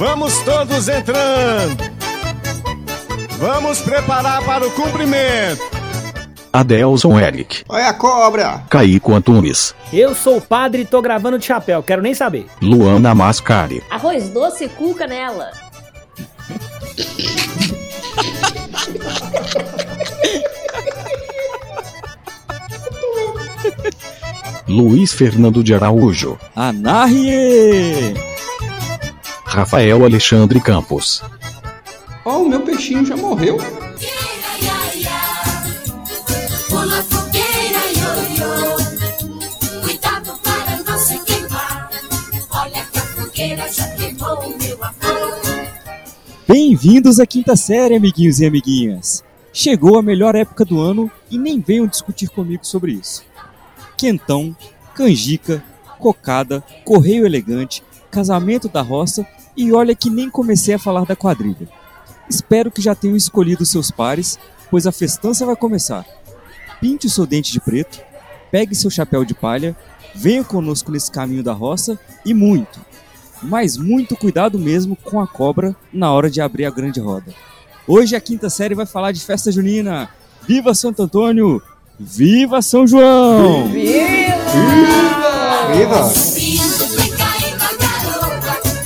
Vamos todos entrando. Vamos preparar para o cumprimento. Adelson Eric. Olha a cobra. Kaique Antunes. Eu sou o padre e tô gravando de chapéu, quero nem saber. Luana Mascari. Arroz doce e cuca nela. Luiz Fernando de Araújo. Anarrie. Rafael Alexandre Campos. Ó, oh, o meu peixinho já morreu. Bem-vindos à quinta série, amiguinhos e amiguinhas. Chegou a melhor época do ano e nem venham discutir comigo sobre isso. Quentão, canjica, cocada, correio elegante, casamento da roça e olha que nem comecei a falar da quadrilha. Espero que já tenham escolhido seus pares, pois a festança vai começar. Pinte o seu dente de preto, pegue seu chapéu de palha, venha conosco nesse caminho da roça e muito, mas muito cuidado mesmo com a cobra na hora de abrir a grande roda. Hoje a quinta série vai falar de festa junina. Viva Santo Antônio! Viva São João! Viva! Viva!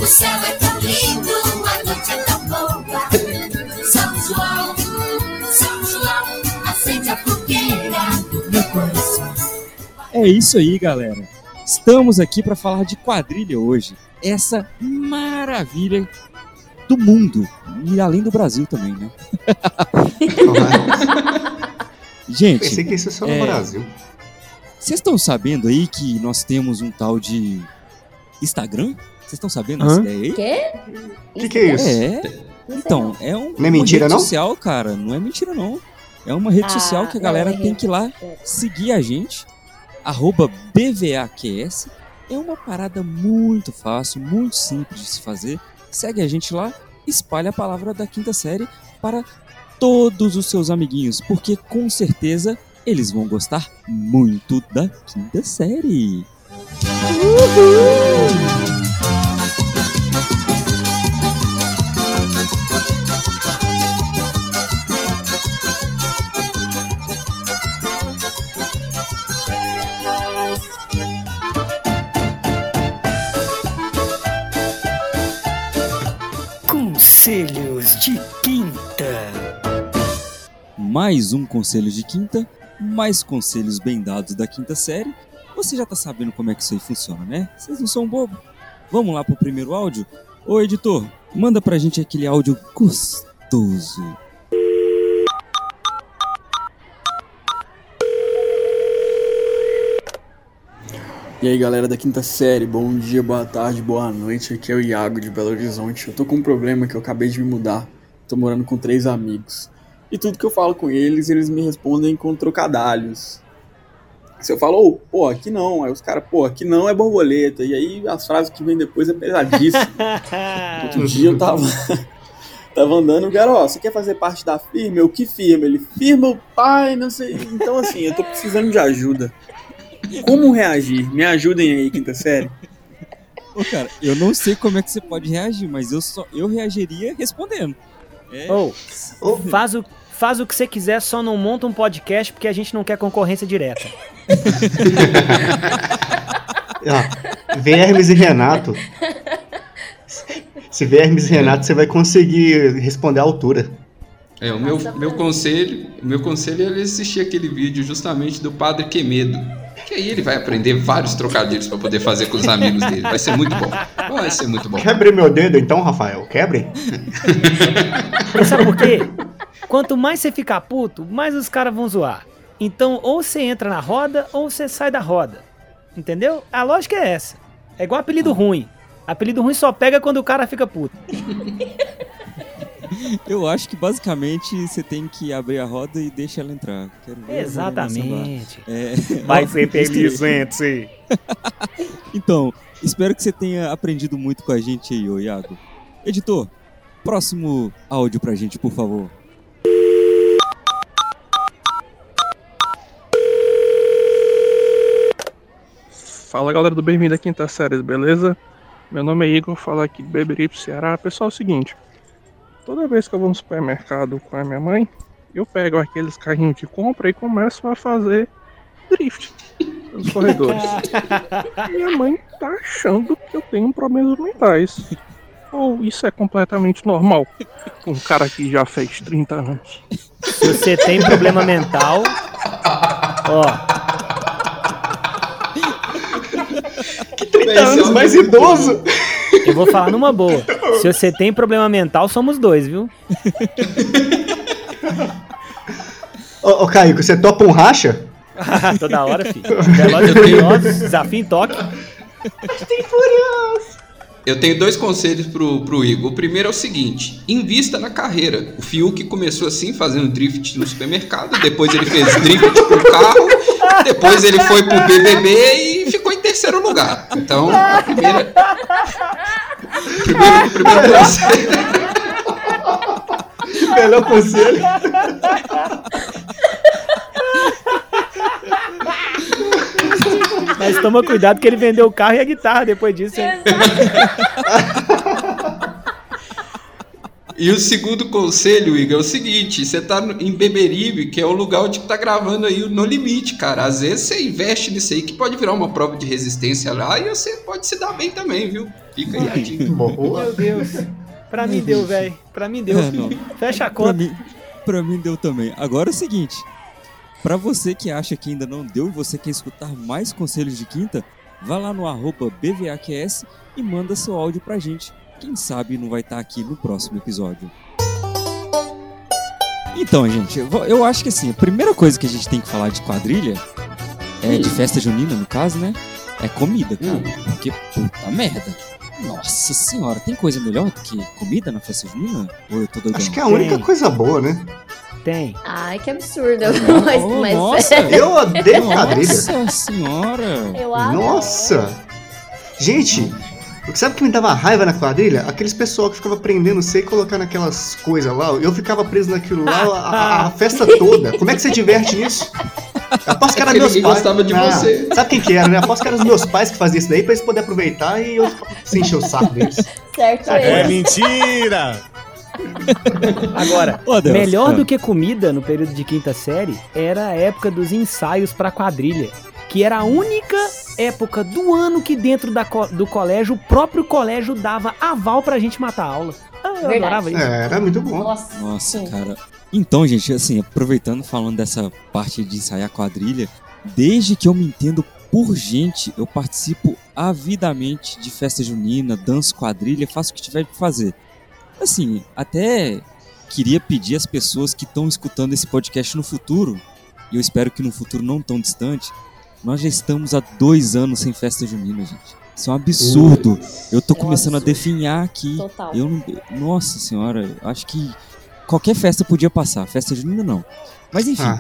O céu é tão lindo, a noite é tão boa. São João, acende a fogueira do meu coração. É isso aí, galera. Estamos aqui para falar de quadrilha hoje. Essa maravilha do mundo. E além do Brasil também, né? Gente, pensei que isso é só no Brasil. Vocês estão sabendo aí que nós temos um tal de Instagram? Vocês estão sabendo essa ideia aí? Quê? Que é isso? Então, é uma mentira, rede social, não? Cara. Não é mentira, não. É uma rede social que a galera tem que ir lá seguir a gente. @BVAQS. É uma parada muito fácil, muito simples de se fazer. Segue a gente lá, espalha a palavra da quinta série para todos os seus amiguinhos, porque com certeza eles vão gostar muito da quinta série. Uhul! Conselhos de Quinta. Mais um Conselho de Quinta, mais conselhos bem dados da quinta série. Você já tá sabendo como é que isso aí funciona, né? Vocês não são bobo. Vamos lá pro primeiro áudio? Ô editor, manda pra gente aquele áudio gostoso. E aí galera da quinta série, bom dia, boa tarde, boa noite, aqui é o Iago de Belo Horizonte. Eu tô com um problema que eu acabei de me mudar, tô morando com 3 amigos. E tudo que eu falo com eles, eles me respondem com trocadilhos. Se eu falo, pô, aqui não. Aí os caras, pô, aqui não é borboleta. E aí as frases que vem depois é pesadíssimo. Outro dia eu tava andando, o garoto, você quer fazer parte da firma? Eu, que firma? Ele, firma o pai, não sei. Então assim, eu tô precisando de ajuda. Como reagir? Me ajudem aí, quinta série. Ô cara, eu não sei como é que você pode reagir, mas eu reagiria respondendo. Faz o que você quiser, só não monta um podcast porque a gente não quer concorrência direta. Vem Hermes e Renato. Se vier Hermes e Renato, você vai conseguir responder à altura. O meu conselho é ele assistir aquele vídeo justamente do Padre Quemedo. Que aí ele vai aprender vários trocadilhos pra poder fazer com os amigos dele. Vai ser muito bom. Quebre meu dedo então, Rafael. Quebre. Sabe por quê? Quanto mais você ficar puto, mais os caras vão zoar. Então, ou você entra na roda, ou você sai da roda. Entendeu? A lógica é essa. É igual apelido ruim. Apelido ruim só pega quando o cara fica puto. Eu acho que basicamente você tem que abrir a roda e deixa ela entrar. Quero ver. Exatamente. Vai ser inteligente. Então, espero que você tenha aprendido muito com a gente aí, ô Iago. Editor, próximo áudio pra gente, por favor. Fala galera do Bem-vindo à Quinta Série, beleza? Meu nome é Igor, falo aqui de Beberibe, Ceará. Pessoal, é o seguinte, toda vez que eu vou no supermercado com a minha mãe, eu pego aqueles carrinhos de compra e começo a fazer drift pelos corredores. Minha mãe tá achando que eu tenho problemas mentais. Ou isso é completamente normal? Um cara que já fez 30 anos. Se você tem problema mental, ó. Que 30 anos mais idoso? Eu vou falar numa boa. Se você tem problema mental, somos dois, viu? Ô, Kaique, você topa um racha? Toda hora, filho. Desafio em toque. Tem furioso. Eu tenho dois conselhos pro Igor. O primeiro é o seguinte: invista na carreira. O Fiuk começou assim, fazendo drift no supermercado, depois ele fez drift pro carro, depois ele foi pro BBB e ficou em terceiro lugar. Então, a primeira... Primeiro conselho. Melhor conselho. Mas toma cuidado que ele vendeu o carro e a guitarra depois disso, hein? E o segundo conselho, Igor, é o seguinte: você tá em Beberibe, que é o lugar onde tá gravando aí o No Limite, cara. Às vezes você investe nisso aí que pode virar uma prova de resistência lá e você pode se dar bem também, viu? Fica aí a dica. Meu Deus, pra mim deu, velho. Pra mim deu. Fecha a conta. Pra mim deu também. Agora é o seguinte. Pra você que acha que ainda não deu e você quer escutar mais conselhos de quinta, vá lá no @BVAQS e manda seu áudio pra gente. Quem sabe não vai estar aqui no próximo episódio. Então, gente, eu acho que assim, a primeira coisa que a gente tem que falar de quadrilha, de festa junina no caso, né? É comida, cara. Porque, puta merda. Nossa senhora, tem coisa melhor do que comida na festa junina? Ou eu tô doidão? Acho que é a única coisa boa, né? Tem. Ai, que absurdo. Mas nossa, eu odeio quadrilha. Nossa senhora. Eu adoro. Nossa. Gente, sabe o que me dava raiva na quadrilha? Aqueles pessoal que ficava prendendo você e colocando aquelas coisas lá. Eu ficava preso naquilo lá a festa toda. Como é que você diverte nisso? Aposto que era meus pais. Gostava de você. Sabe quem que era, né? Aposto que eram os meus pais que faziam isso daí pra eles poderem aproveitar e eu sem encher o saco deles. Certo. É mentira. Agora, melhor do que comida no período de quinta série era a época dos ensaios pra quadrilha, que era a única época do ano que dentro do colégio, o próprio colégio dava aval pra gente matar a aula. Eu adorava isso. Era muito bom. Nossa, cara. Então, gente, assim, aproveitando, falando dessa parte de ensaiar quadrilha, desde que eu me entendo por gente, eu participo avidamente de festa junina, danço quadrilha, faço o que tiver pra fazer. Assim, até queria pedir às pessoas que estão escutando esse podcast no futuro, e eu espero que no futuro não tão distante, nós já estamos há 2 anos sem festa junina, gente. Isso é um absurdo. Eu tô começando a definhar aqui. Total. Nossa senhora, acho que qualquer festa podia passar, festa junina não. Mas enfim,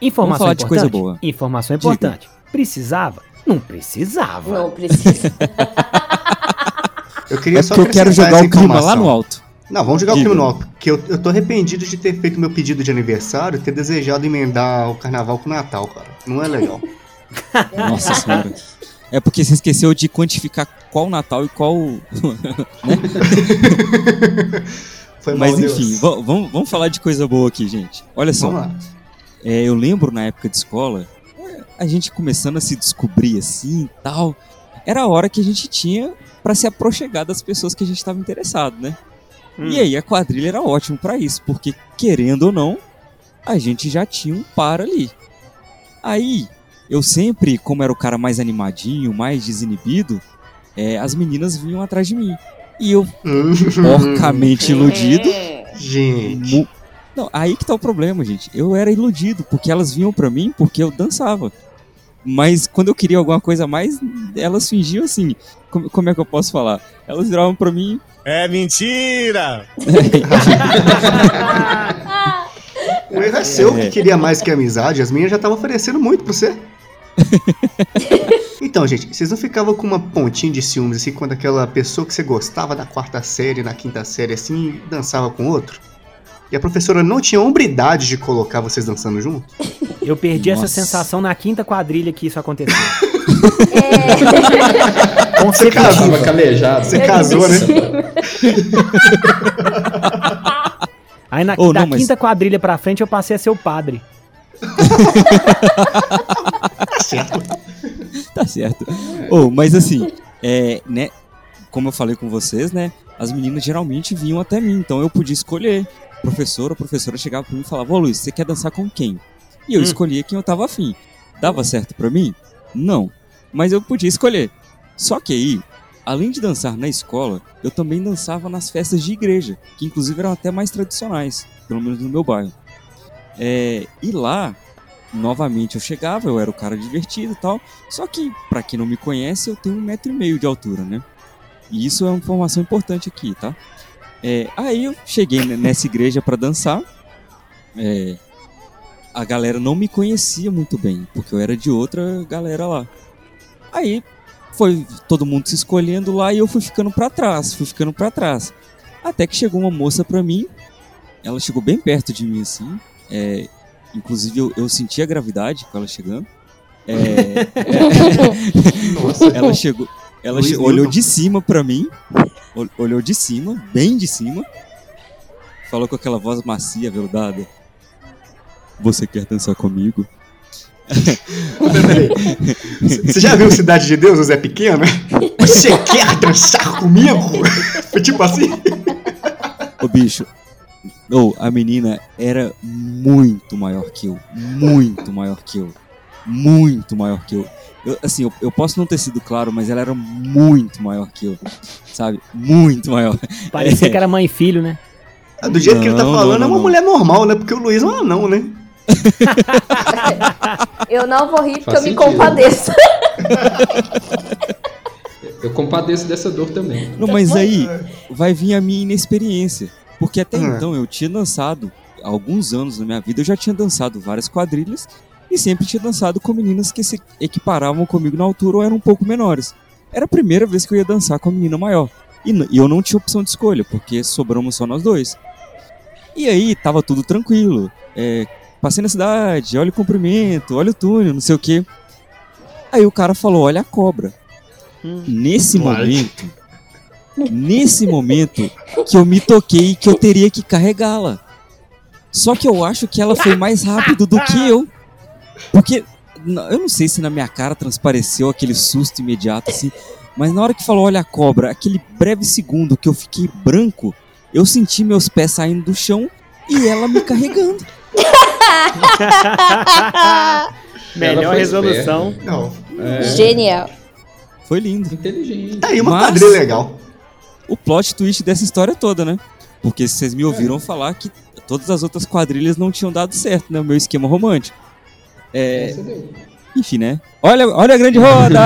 informação falar de coisa boa. Informação importante. Diga. Precisava? Não precisava. Não precisa. Eu quero jogar o clima lá no alto. Não, vamos jogar o clima no alto. Porque eu tô arrependido de ter feito meu pedido de aniversário e ter desejado emendar o carnaval com o Natal, cara. Não é legal. Nossa senhora. É porque você esqueceu de quantificar qual Natal e qual... né? Foi mal. Mas enfim, vamos falar de coisa boa aqui, gente. Olha só. Eu lembro na época de escola, a gente começando a se descobrir assim e tal. Era a hora que a gente tinha... pra se aproximar das pessoas que a gente estava interessado, né? E aí a quadrilha era ótima pra isso, porque, querendo ou não, a gente já tinha um par ali. Aí, eu sempre, como era o cara mais animadinho, mais desinibido, as meninas vinham atrás de mim. E eu, porcamente iludido... Gente... Não, aí que tá o problema, gente. Eu era iludido, porque elas vinham pra mim porque eu dançava. Mas quando eu queria alguma coisa a mais, elas fingiam assim. Como é que eu posso falar? Elas viravam pra mim... É mentira! O erro é seu que queria mais que amizade. As minhas já estavam oferecendo muito pra você. Então, gente, vocês não ficavam com uma pontinha de ciúmes assim quando aquela pessoa que você gostava da quarta série, na quinta série, assim, dançava com outro? E a professora não tinha hombridade de colocar vocês dançando junto? Eu perdi essa sensação na quinta quadrilha que isso aconteceu. Você casou, calejado. Você casou, né? Aí da quinta quadrilha pra frente eu passei a ser o padre. Tá certo. Tá certo. Oh, mas assim, né, como eu falei com vocês, né? As meninas geralmente vinham até mim, então eu podia escolher. Professor ou professora chegava pra mim e falava: ô Luiz, você quer dançar com quem? E eu escolhia quem eu tava afim. Dava certo pra mim? Não. Mas eu podia escolher. Só que aí, além de dançar na escola, eu também dançava nas festas de igreja, que inclusive eram até mais tradicionais, pelo menos no meu bairro. E lá, novamente eu chegava, eu era o cara divertido e tal, só que, pra quem não me conhece, eu tenho 1,5 metros de altura, né? E isso é uma informação importante aqui, tá? Aí eu cheguei nessa igreja pra dançar, a galera não me conhecia muito bem, porque eu era de outra galera lá. Aí foi todo mundo se escolhendo lá e eu fui ficando pra trás, até que chegou uma moça pra mim, ela chegou bem perto de mim assim, inclusive eu senti a gravidade com ela chegando. Nossa. Ela chegou, olhou de cima pra mim, bem de cima, falou com aquela voz macia, veludada: você quer dançar comigo? Você já viu Cidade de Deus, o Zé Pequeno? Você quer dançar comigo? Foi tipo assim. Ô bicho, a menina era muito maior que eu. Eu posso não ter sido claro, mas ela era muito maior que eu, sabe? Muito maior. Parecia que era mãe e filho, né? Do jeito que ele tá falando, é uma mulher normal, né? Porque o Luiz não é anão, né? Eu não vou rir porque eu me compadeço. Eu compadeço dessa dor também. Não, mas aí vai vir a minha inexperiência. Porque até então eu tinha dançado, há alguns anos na minha vida, eu já tinha dançado várias quadrilhas e sempre tinha dançado com meninas que se equiparavam comigo na altura ou eram um pouco menores. Era a primeira vez que eu ia dançar com a menina maior. E eu não tinha opção de escolha, porque sobramos só nós dois. E aí tava tudo tranquilo. Passei na cidade, olha o comprimento, olha o túnel, não sei o quê. Aí o cara falou: olha a cobra. Nesse momento que eu me toquei que eu teria que carregá-la. Só que eu acho que ela foi mais rápido do que eu. Porque, eu não sei se na minha cara transpareceu aquele susto imediato assim, mas na hora que falou olha a cobra, aquele breve segundo que eu fiquei branco, eu senti meus pés saindo do chão e ela me carregando. Melhor resolução. Não. Genial. Foi lindo. Inteligente. Tá aí uma quadrilha legal. O plot twist dessa história toda, né? Porque vocês me ouviram falar que todas as outras quadrilhas não tinham dado certo, né? O meu esquema romântico. Enfim, né? Olha a grande roda!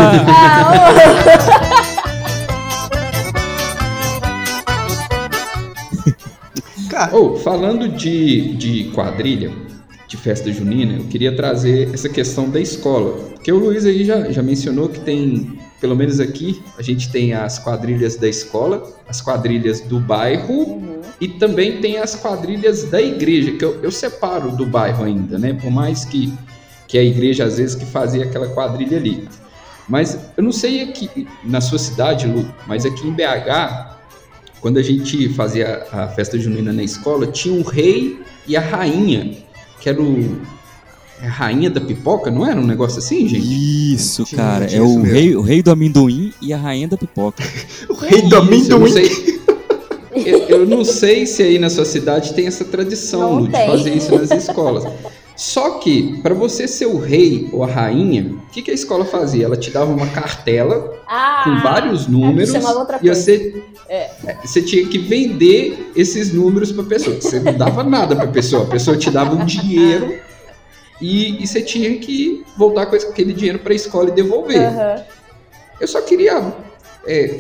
Falando de quadrilha, de festa junina, eu queria trazer essa questão da escola. Porque o Luiz aí já mencionou que tem, pelo menos aqui, a gente tem as quadrilhas da escola, as quadrilhas do bairro e também tem as quadrilhas da igreja, que eu separo do bairro ainda, né? Por mais que a igreja, às vezes, que fazia aquela quadrilha ali. Mas eu não sei aqui na sua cidade, Lu, mas aqui em BH... Quando a gente fazia a festa junina na escola, tinha o rei e a rainha, que era a rainha da pipoca, não era um negócio assim, gente? Isso, cara, é o rei do amendoim e a rainha da pipoca. O rei do amendoim! Eu não sei se aí na sua cidade tem essa tradição, Lu, de fazer isso nas escolas. Só que, para você ser o rei ou a rainha, o que a escola fazia? Ela te dava uma cartela com vários números e você tinha que vender esses números para a pessoa. Você não dava nada para a pessoa te dava um dinheiro e você tinha que voltar com aquele dinheiro para a escola e devolver. Eu só queria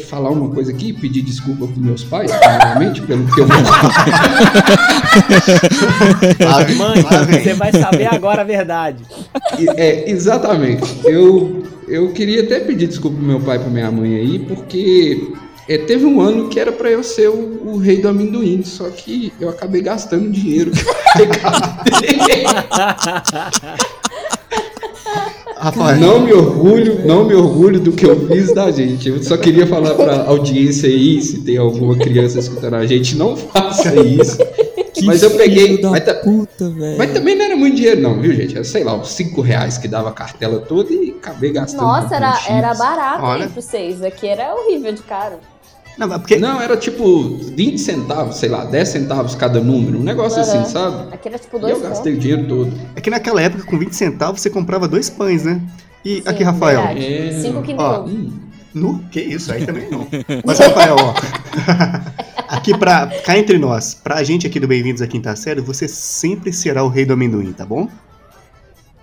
falar uma coisa aqui, pedir desculpa para meus pais, realmente, pelo que eu vou falar. Mãe, você vai saber agora a verdade. Exatamente. Eu queria até pedir desculpa pro meu pai e pra minha mãe aí, porque teve um ano que era para eu ser o rei do amendoim, só que eu acabei gastando dinheiro. Rafael. Não me orgulho do que eu fiz, da gente. Eu só queria falar pra audiência aí, se tem alguma criança escutando a gente, não faça isso. Que mas eu peguei. Puta, velho. Mas também não era muito dinheiro, não, viu, gente? Era, sei lá, uns R$5 que dava a cartela toda e acabei gastando. Nossa, era barato. Olha, aí pra vocês. Aqui era horrível de caro. Não, porque... não, era tipo 20 centavos, sei lá, 10 centavos cada número, um negócio assim, sabe? Aqui era tipo 2 centavos. Eu gastei o dinheiro todo. É que naquela época, com 20 centavos, você comprava 2 pães, né? E sim, aqui, Rafael. 5 quintal. No? Que isso, aí também não. Mas, Rafael, ó. Aqui pra cá entre nós, pra gente aqui do Bem-vindos à Quinta Série, você sempre será o rei do amendoim, tá bom?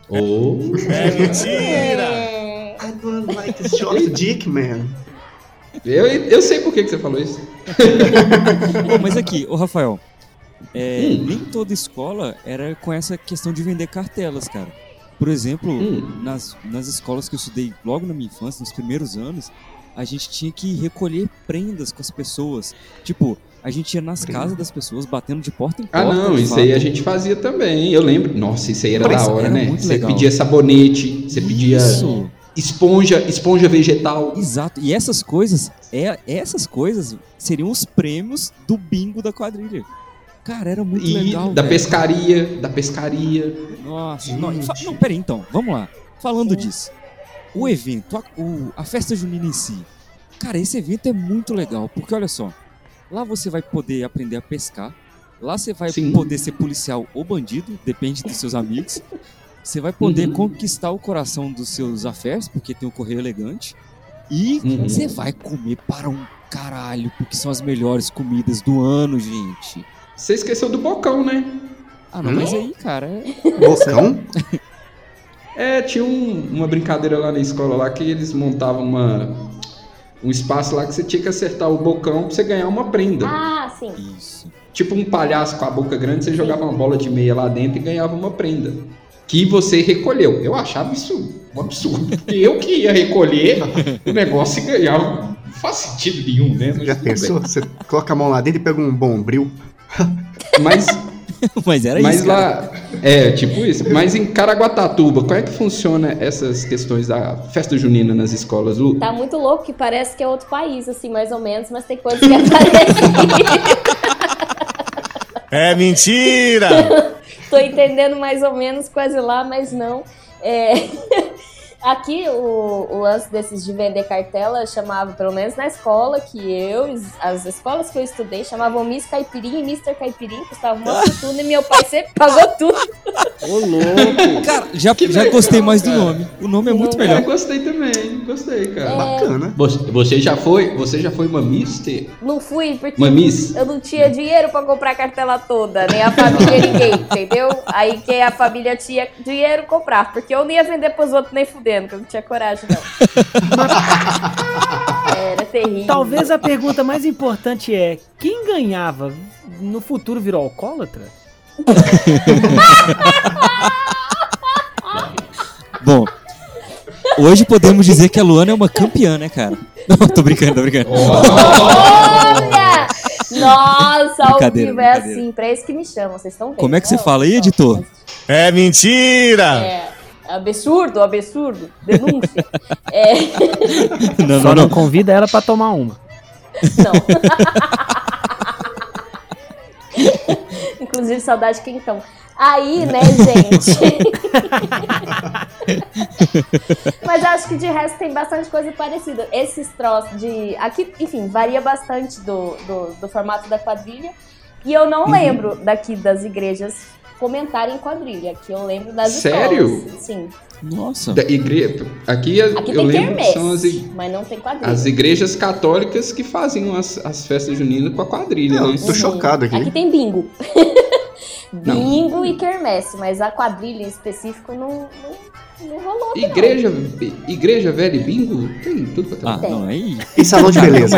Oh. É mentira! I don't like this short dick, man. Eu sei por que você falou isso. Bom, mas aqui, ô Rafael, nem toda escola era com essa questão de vender cartelas, cara. Por exemplo, nas escolas que eu estudei logo na minha infância, nos primeiros anos, a gente tinha que recolher prendas com as pessoas. Tipo, a gente ia nas casas das pessoas, batendo de porta em porta. Ah, não, isso aí a gente fazia também, eu lembro. Nossa, isso aí era da hora, né? Você pedia sabonete, você pedia... isso. Esponja vegetal. Exato. E essas coisas seriam os prêmios do bingo da quadrilha. Cara, era muito legal. Da pescaria, Nossa. Não, peraí, então. Vamos lá. Falando disso. O evento, a festa junina em si. Cara, esse evento é muito legal. Porque, olha só. Lá você vai poder aprender a pescar. Lá você vai poder ser policial ou bandido. Depende dos seus amigos. Você vai poder conquistar o coração dos seus afers, porque tem o correio elegante. E você vai comer para um caralho, porque são as melhores comidas do ano, gente. Você esqueceu do bocão, né? Ah, não, mas aí, cara... Bocão? Tinha uma brincadeira lá na escola, lá que eles montavam um espaço lá que você tinha que acertar o bocão pra você ganhar uma prenda. Ah, sim. Isso. Tipo um palhaço com a boca grande, você jogava uma bola de meia lá dentro e ganhava uma prenda. Que você recolheu. Eu achava isso um absurdo. Porque eu que ia recolher o negócio e ganhava. Não faz sentido nenhum, né? Já pensou? Você coloca a mão lá dentro e pega um bombril. Mas era isso, lá, tipo isso. Mas em Caraguatatuba, como é que funciona essas questões da festa junina nas escolas, Lu? Tá muito louco, que parece que é outro país, assim, mais ou menos. Mas tem coisas que aparecem. É mentira! Tô entendendo mais ou menos, quase lá, mas não. Aqui, o lance desses de vender cartela chamava, pelo menos na escola que as escolas que eu estudei, chamavam Miss Caipirinha e Mr. Caipirinha, custava uma fortuna e meu pai sempre pagou tudo. Ô, louco! Cara, já gostei mais do nome. O nome é muito melhor. Eu gostei também, cara. Bacana. Você já foi uma Mister? Não fui, porque eu não tinha dinheiro pra comprar a cartela toda, nem a família, ninguém, entendeu? Aí que a família tinha dinheiro comprar, porque eu não ia vender pros outros nem fudendo. Que eu não tinha coragem, não. Era terrível. Talvez a pergunta mais importante é: quem ganhava no futuro virou alcoólatra? Bom, hoje podemos dizer que a Luana é uma campeã, né, cara? Não, tô brincando. Olha! Nossa, o vivo é assim, pra isso que me chamam, vocês estão vendo. Como é que você fala aí, editor? É mentira! Absurdo, denúncia. Não convida ela pra tomar uma. Não. Inclusive, saudade quentão. Aí, né, gente? Mas acho que de resto tem bastante coisa parecida. Esses troços de... aqui, enfim, varia bastante do formato da quadrilha. E eu não lembro daqui das igrejas... comentário em quadrilha, que eu lembro das escolas. Sim. Nossa. Aqui eu lembro que são mas não tem quadrilha. As igrejas católicas que fazem as festas juninas com a quadrilha. Não, estou chocado aqui. Aqui tem bingo. Bingo e quermesse, mas a quadrilha em específico não rolou. Igreja velha e bingo? Tem tudo pra ter. Não, aí... E salão de beleza.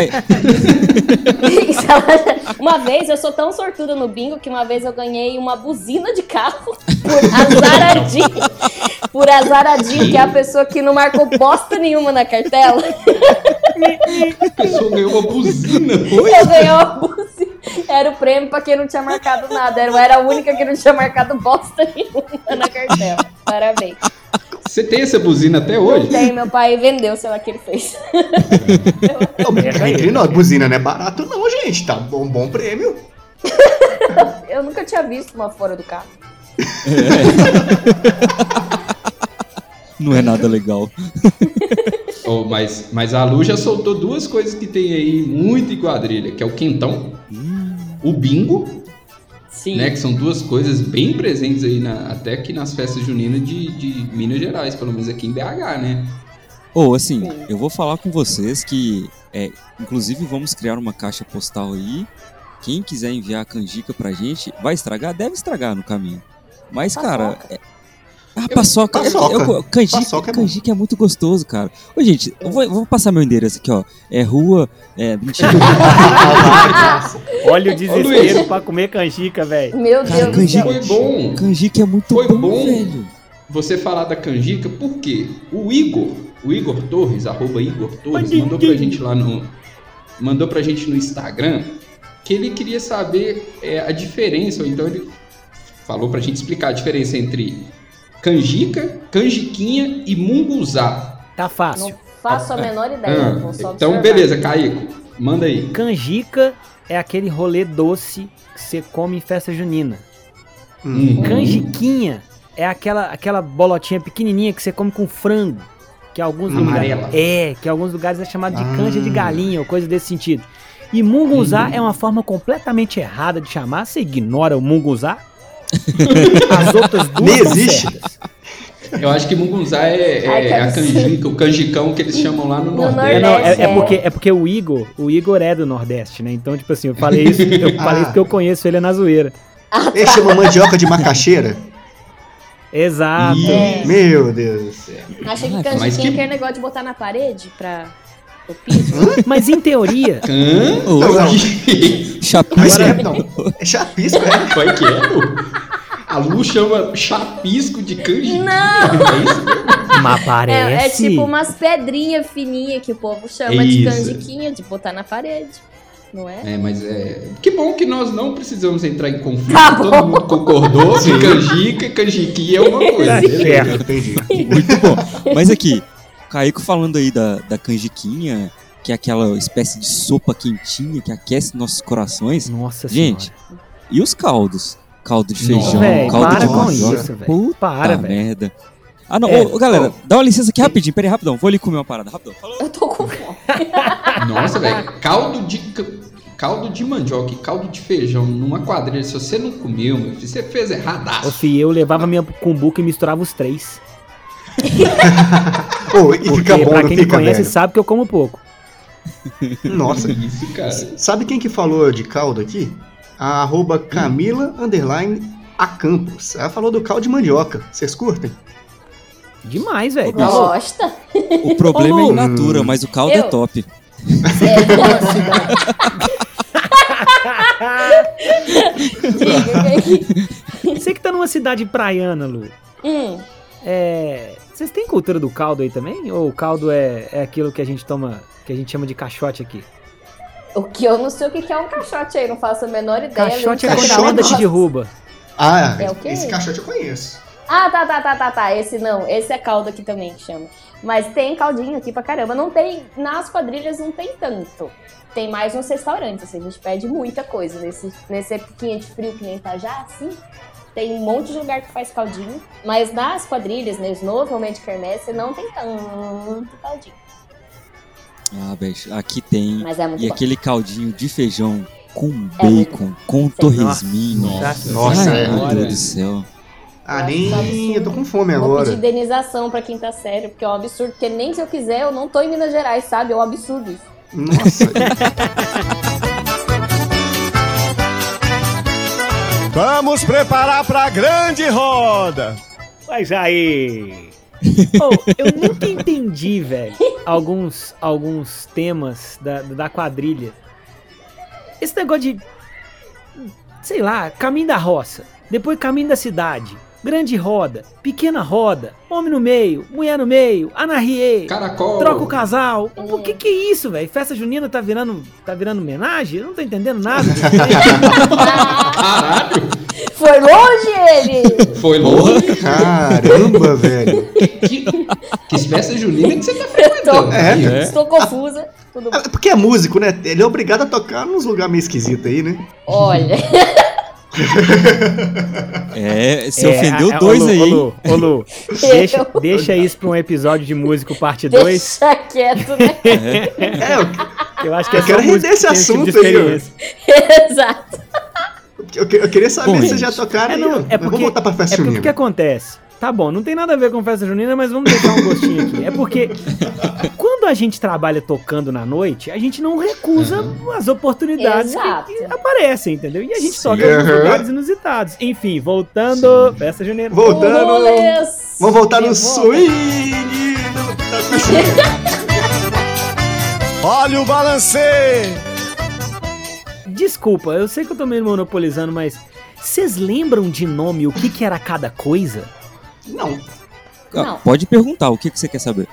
Uma vez, eu sou tão sortuda no bingo que uma vez eu ganhei uma buzina de carro por azaradinho, que é a pessoa que não marcou bosta nenhuma na cartela. A pessoa ganhou uma buzina, foi? Eu ganhei uma buzina. Era o prêmio pra quem não tinha marcado nada. Eu era a única que não tinha marcado bosta nenhuma na cartela. Parabéns. Você tem essa buzina até hoje? Tem, meu pai vendeu, sei lá o que ele fez. Entre nós, buzina não é barato não, gente. Tá um bom prêmio. Eu nunca tinha visto uma fora do carro. É. Não é nada legal. Oh, mas a Lu já soltou duas coisas que tem aí muito em quadrilha, que é o quentão, o bingo. Sim. Né, que são duas coisas bem presentes aí até aqui nas festas juninas de Minas Gerais, pelo menos aqui em BH, né? Ou assim, eu vou falar com vocês que, inclusive, vamos criar uma caixa postal aí. Quem quiser enviar a canjica pra gente, vai estragar? Deve estragar no caminho. Mas, cara... Paçoca. Canjica é muito gostoso, cara. Ô, gente, eu vou passar meu endereço aqui, ó. É rua... mentira. Olha o desespero pra comer canjica, velho. Meu Deus do céu. Foi bom. Canjica é muito bom, velho. Você falar da canjica, por quê? O Igor Torres, @IgorTorres, mandou pra gente lá no... Mandou pra gente no Instagram que ele queria saber a diferença, ou então ele falou pra gente explicar a diferença entre... canjica, canjiquinha e munguzá. Tá fácil. Não faço a menor ideia. Então, beleza, Caico. Manda aí. Canjica é aquele rolê doce que você come em festa junina. Canjiquinha é aquela bolotinha pequenininha que você come com frango. Que em alguns lugares é chamado de canja de galinha ou coisa desse sentido. E munguzá é uma forma completamente errada de chamar. Você ignora o munguzá. As outras duas não existe. Eu acho que mungunzá é a canjica, o canjicão que eles chamam lá no Nordeste. Porque o Igor é do Nordeste, né? Então, tipo assim, eu falei isso porque eu conheço ele na zoeira. Ele chama mandioca de macaxeira? Exato. Meu Deus do céu. Achei que canjiquinha que é negócio de botar na parede pra... piso. Mas em teoria... Chapisco. Agora, não. É chapisco, é? Foi que a Lu chama chapisco de canjiquinha. Não! Mas parece... É tipo umas pedrinhas fininhas que o povo chama de canjiquinha, de botar na parede. Não é? É, mas é... Que bom que nós não precisamos entrar em conflito. Tá, todo mundo concordou que canjica e canjiquinha é uma coisa. Entendi. Muito bom. Mas aqui... Caico falando aí da canjiquinha, que é aquela espécie de sopa quentinha que aquece nossos corações. Nossa Senhora. Gente, e os caldos? Caldo de feijão, caldo de mandioca. Puta merda. Ah, não. Galera, dá uma licença aqui rapidinho. Peraí, rapidão. Vou ali comer uma parada. Rapidão. Falou. Eu tô com fome. Nossa, velho. Caldo de mandioca e caldo de feijão numa quadrilha. Se você não comeu, meu filho, você fez erradaço. Eu levava minha cumbuca e misturava os três. E fica bom, pra quem me conhece velho. Sabe que eu como pouco. Nossa, isso, cara. Sabe quem que falou de caldo aqui? A @ Camila_acampus. Ela falou do caldo de mandioca. Vocês curtem? Demais, velho. Gosta. O problema é in natura, mas o caldo é top. Você que tá numa cidade praiana, Lu. Vocês têm cultura do caldo aí também? Ou o caldo é aquilo que a gente toma, que a gente chama de caixote aqui? O que eu não sei o que é um caixote aí, não faço a menor ideia. Caixote é quando a onda te derruba. Ah, é o quê? Esse caixote eu conheço. Ah, tá. Esse não, esse é caldo aqui também que chama. Mas tem caldinho aqui pra caramba. Não tem, nas quadrilhas não tem tanto. Tem mais nos restaurantes, assim, a gente pede muita coisa. Nesse époquinha de frio que nem tá já, assim... Tem um monte de lugar que faz caldinho, mas nas quadrilhas, nos normalmente de quermesse, não tem tanto caldinho. Ah, bicho, aqui tem. Mas é muito bom. Aquele caldinho de feijão com bacon, com torresminho. Nossa, meu Deus do céu. Ah, nem eu tô com fome agora. Vou pedir indenização pra quinta série, porque é um absurdo, porque nem se eu quiser, eu não tô em Minas Gerais, sabe? É um absurdo isso. Nossa. Vamos preparar pra grande roda! Mas aí! Eu nunca entendi, velho, alguns temas da quadrilha. Esse negócio de, sei lá, caminho da roça, depois caminho da cidade, grande roda, pequena roda, homem no meio, mulher no meio, anarriê, caracol, troca o casal. O que é isso, velho? Festa junina tá virando homenagem? Eu não tô entendendo nada. Caralho! Foi longe ele! Foi longe? Caramba, velho! Que espécie junina que você tá frequentando? Estou confusa. Tudo bem. Porque é músico, né? Ele é obrigado a tocar nos lugares meio esquisitos aí, né? Olha... se ofendeu dois aí. Ô Lu, deixa isso pra um episódio de músico parte 2. Deixa quieto, né? Eu acho que eu quero render esse assunto aí. Exato. Eu queria saber se vocês já tocaram aí. Vamos voltar pra festa junina. É porque o que acontece? Tá bom, não tem nada a ver com festa junina, mas vamos deixar um gostinho aqui. É porque quando a gente trabalha tocando na noite, a gente não recusa as oportunidades que aparecem, entendeu? E a gente toca em lugares inusitados. Enfim, voltando, festa junina. Voltando. Vamos voltar no swing. Olha o balancê. Desculpa, eu sei que eu tô meio monopolizando, mas vocês lembram de nome o que era cada coisa? Não. Pode perguntar, o que você quer saber?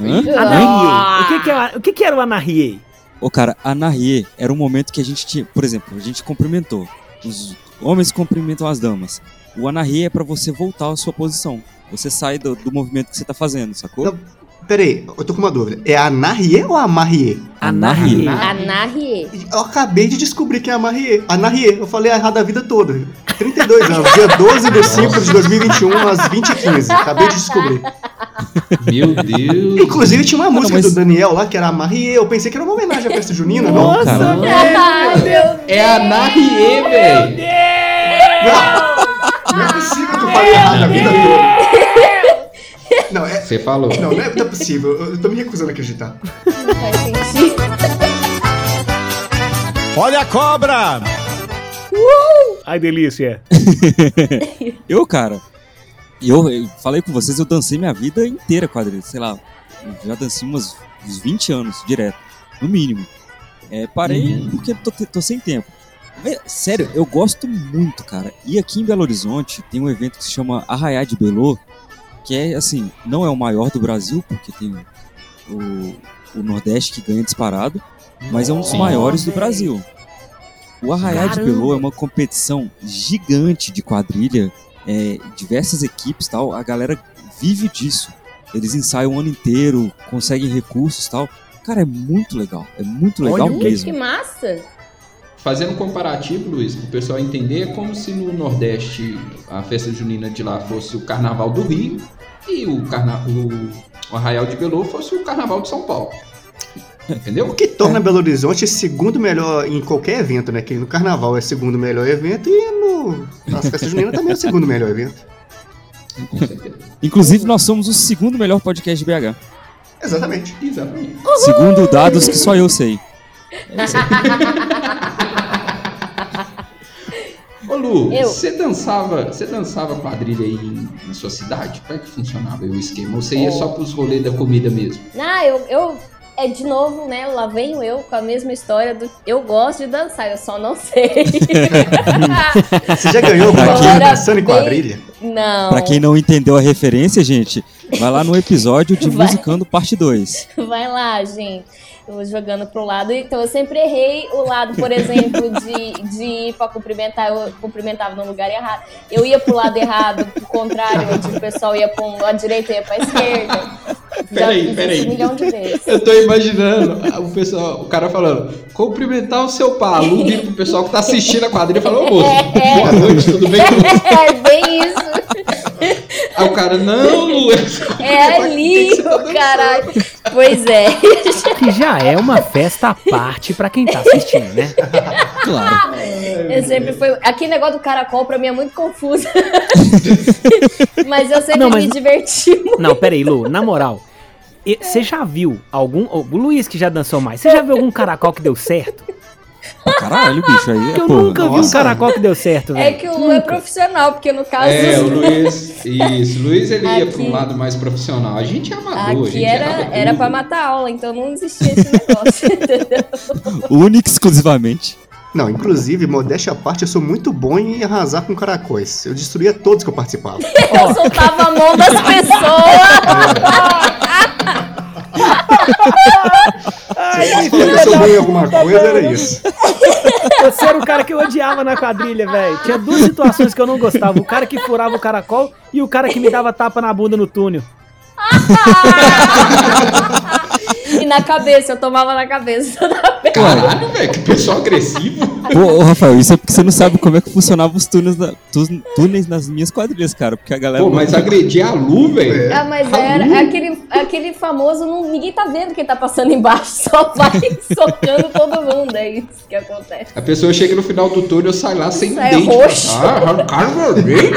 Anarriê. O que era o anarriê? Cara, anarriê era um momento que a gente tinha... Por exemplo, a gente cumprimentou. Os homens cumprimentam as damas. O anarriê é pra você voltar à sua posição. Você sai do movimento que você tá fazendo, sacou? Não, peraí, eu tô com uma dúvida. É anarriê ou amarriê? Anarriê. Anarriê. Eu acabei de descobrir que é amarriê. Anarriê, eu falei errado a vida toda. 32 anos, dia 12/05/2021, às 20h15. Acabei de descobrir. Meu Deus. Inclusive, tinha uma música do Daniel lá, que era Amarriê. Eu pensei que era uma homenagem à festa junina, não? Nossa, cara. Meu Deus. É Amarriê, velho. Meu Deus. Não é possível que eu falei errado a vida toda. Não, você falou. Não é possível. Eu tô me recusando a acreditar. Não faz sentido. Olha a cobra! Ai, delícia. Eu falei com vocês, eu dancei minha vida inteira quadrilha, sei lá, já dancei uns 20 anos direto, no mínimo. Parei porque tô sem tempo. Sério, eu gosto muito, cara. E aqui em Belo Horizonte tem um evento que se chama Arraiá de Belô, que é assim, não é o maior do Brasil, porque tem o Nordeste que ganha disparado, mas é um dos maiores do Brasil. O Arraiá de Belô é uma competição gigante de quadrilha, diversas equipes e tal, a galera vive disso. Eles ensaiam o ano inteiro, conseguem recursos e tal. Cara, é muito legal mesmo. Que massa! Fazendo um comparativo, Luiz, para o pessoal entender, é como se no Nordeste a festa junina de lá fosse o Carnaval do Rio e o Arraial de Belô fosse o Carnaval de São Paulo. Entendeu? O que torna Belo Horizonte segundo melhor em qualquer evento, né? Que no Carnaval é segundo melhor evento e nas festas juninas também é o segundo melhor evento. Inclusive, nós somos o segundo melhor podcast de BH. Exatamente. Uhul! Segundo dados que só eu sei. Ô Lu, você dançava quadrilha aí na sua cidade? Como é que funcionava o esquema? Ou você ia só pros rolês da comida mesmo? Não, É de novo, né? Lá venho eu com a mesma história do eu gosto de dançar, eu só não sei. Você já ganhou dançando em quadrilha? Não. Pra quem não entendeu a referência, gente, vai lá no episódio de Musicando Parte 2. Vai lá, gente. Eu vou jogando pro lado. Então eu sempre errei o lado, por exemplo, de ir pra cumprimentar. Eu cumprimentava no lugar errado. Eu ia pro lado errado, pro contrário, onde o pessoal ia pro lado direito e ia pra esquerda. Peraí. Um milhão de vezes. Eu tô imaginando o cara falando, cumprimentar o seu Palu, vira pro pessoal que tá assistindo a quadrilha e fala, ô moço, boa noite, tudo bem? É bem isso. Aí o cara, não, Lu, é ali, caralho. Pois é. Que já é uma festa à parte pra quem tá assistindo, né? Claro. Eu sempre fui... Aquele negócio do caracol pra mim é muito confuso. Mas eu sempre me diverti muito. Não, peraí, Lu, na moral. Você já viu algum... O Luiz que já dançou mais. Você já viu algum caracol que deu certo? Caralho, bicho, aí é Eu nunca vi um caracol que deu certo, velho. É que o Lu é profissional, porque no caso... o Luiz... Isso, o Luiz ele ia pra um lado mais profissional. A gente é amador, era pra matar a aula, então não existia esse negócio, entendeu? Único, exclusivamente. Não, inclusive, modéstia à parte, eu sou muito bom em arrasar com caracóis. Eu destruía todos que eu participava. Eu soltava a mão das pessoas. Se eu soubesse alguma coisa, era isso. Você era o cara que eu odiava na quadrilha, velho. Tinha duas situações que eu não gostava. O cara que furava o caracol e o cara que me dava tapa na bunda no túnel. E na cabeça, eu tomava na cabeça. Caralho, velho, que pessoal agressivo. Ô, Rafael, isso é porque você não sabe como é que funcionavam os túneis nas minhas quadrilhas, cara. Porque a galera... Pô, mas agredia a Lu, velho. Ah, mas era aquele famoso, não, ninguém tá vendo quem tá passando embaixo, só vai socando todo mundo, é isso que acontece. A pessoa chega no final do túnel e sai lá sem dente. Roxo. Ah, cara, velho.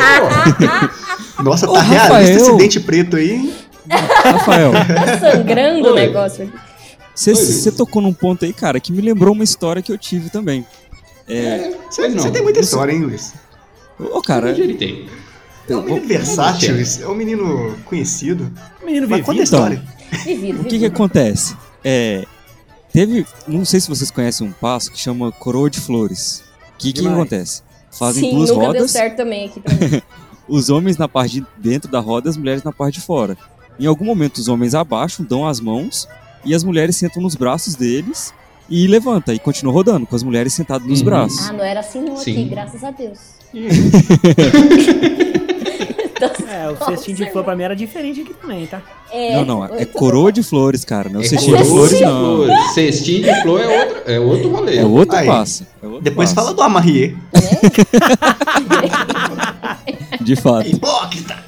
Nossa, tá realista esse dente preto aí, hein? Rafael, tá sangrando o negócio. Você tocou num ponto aí, cara, que me lembrou uma história que eu tive também. Você tem muita história, hein, Luiz? Ô, cara. É um menino versátil, Luiz. É um menino conhecido. Menino vivido. Mas conta a história. Vivido. O que acontece? Teve, não sei se vocês conhecem um passo que chama Coroa de Flores. O que acontece? Fazem duas rodas. Nunca deu certo também aqui pra mim. Os homens na parte de dentro da roda, as mulheres na parte de fora. Em algum momento os homens abaixam, dão as mãos e as mulheres sentam nos braços deles e levanta e continua rodando com as mulheres sentadas nos braços. Ah, não era assim não. Sim. Aqui, graças a Deus. O cestinho de flor pra mim era diferente aqui também, tá? É coroa de flores, cara, não é o cestinho de flores não. Cestinho de flor é outro rolê. É outro passo. Depois fala do amarrier. De fato. Hipócrita!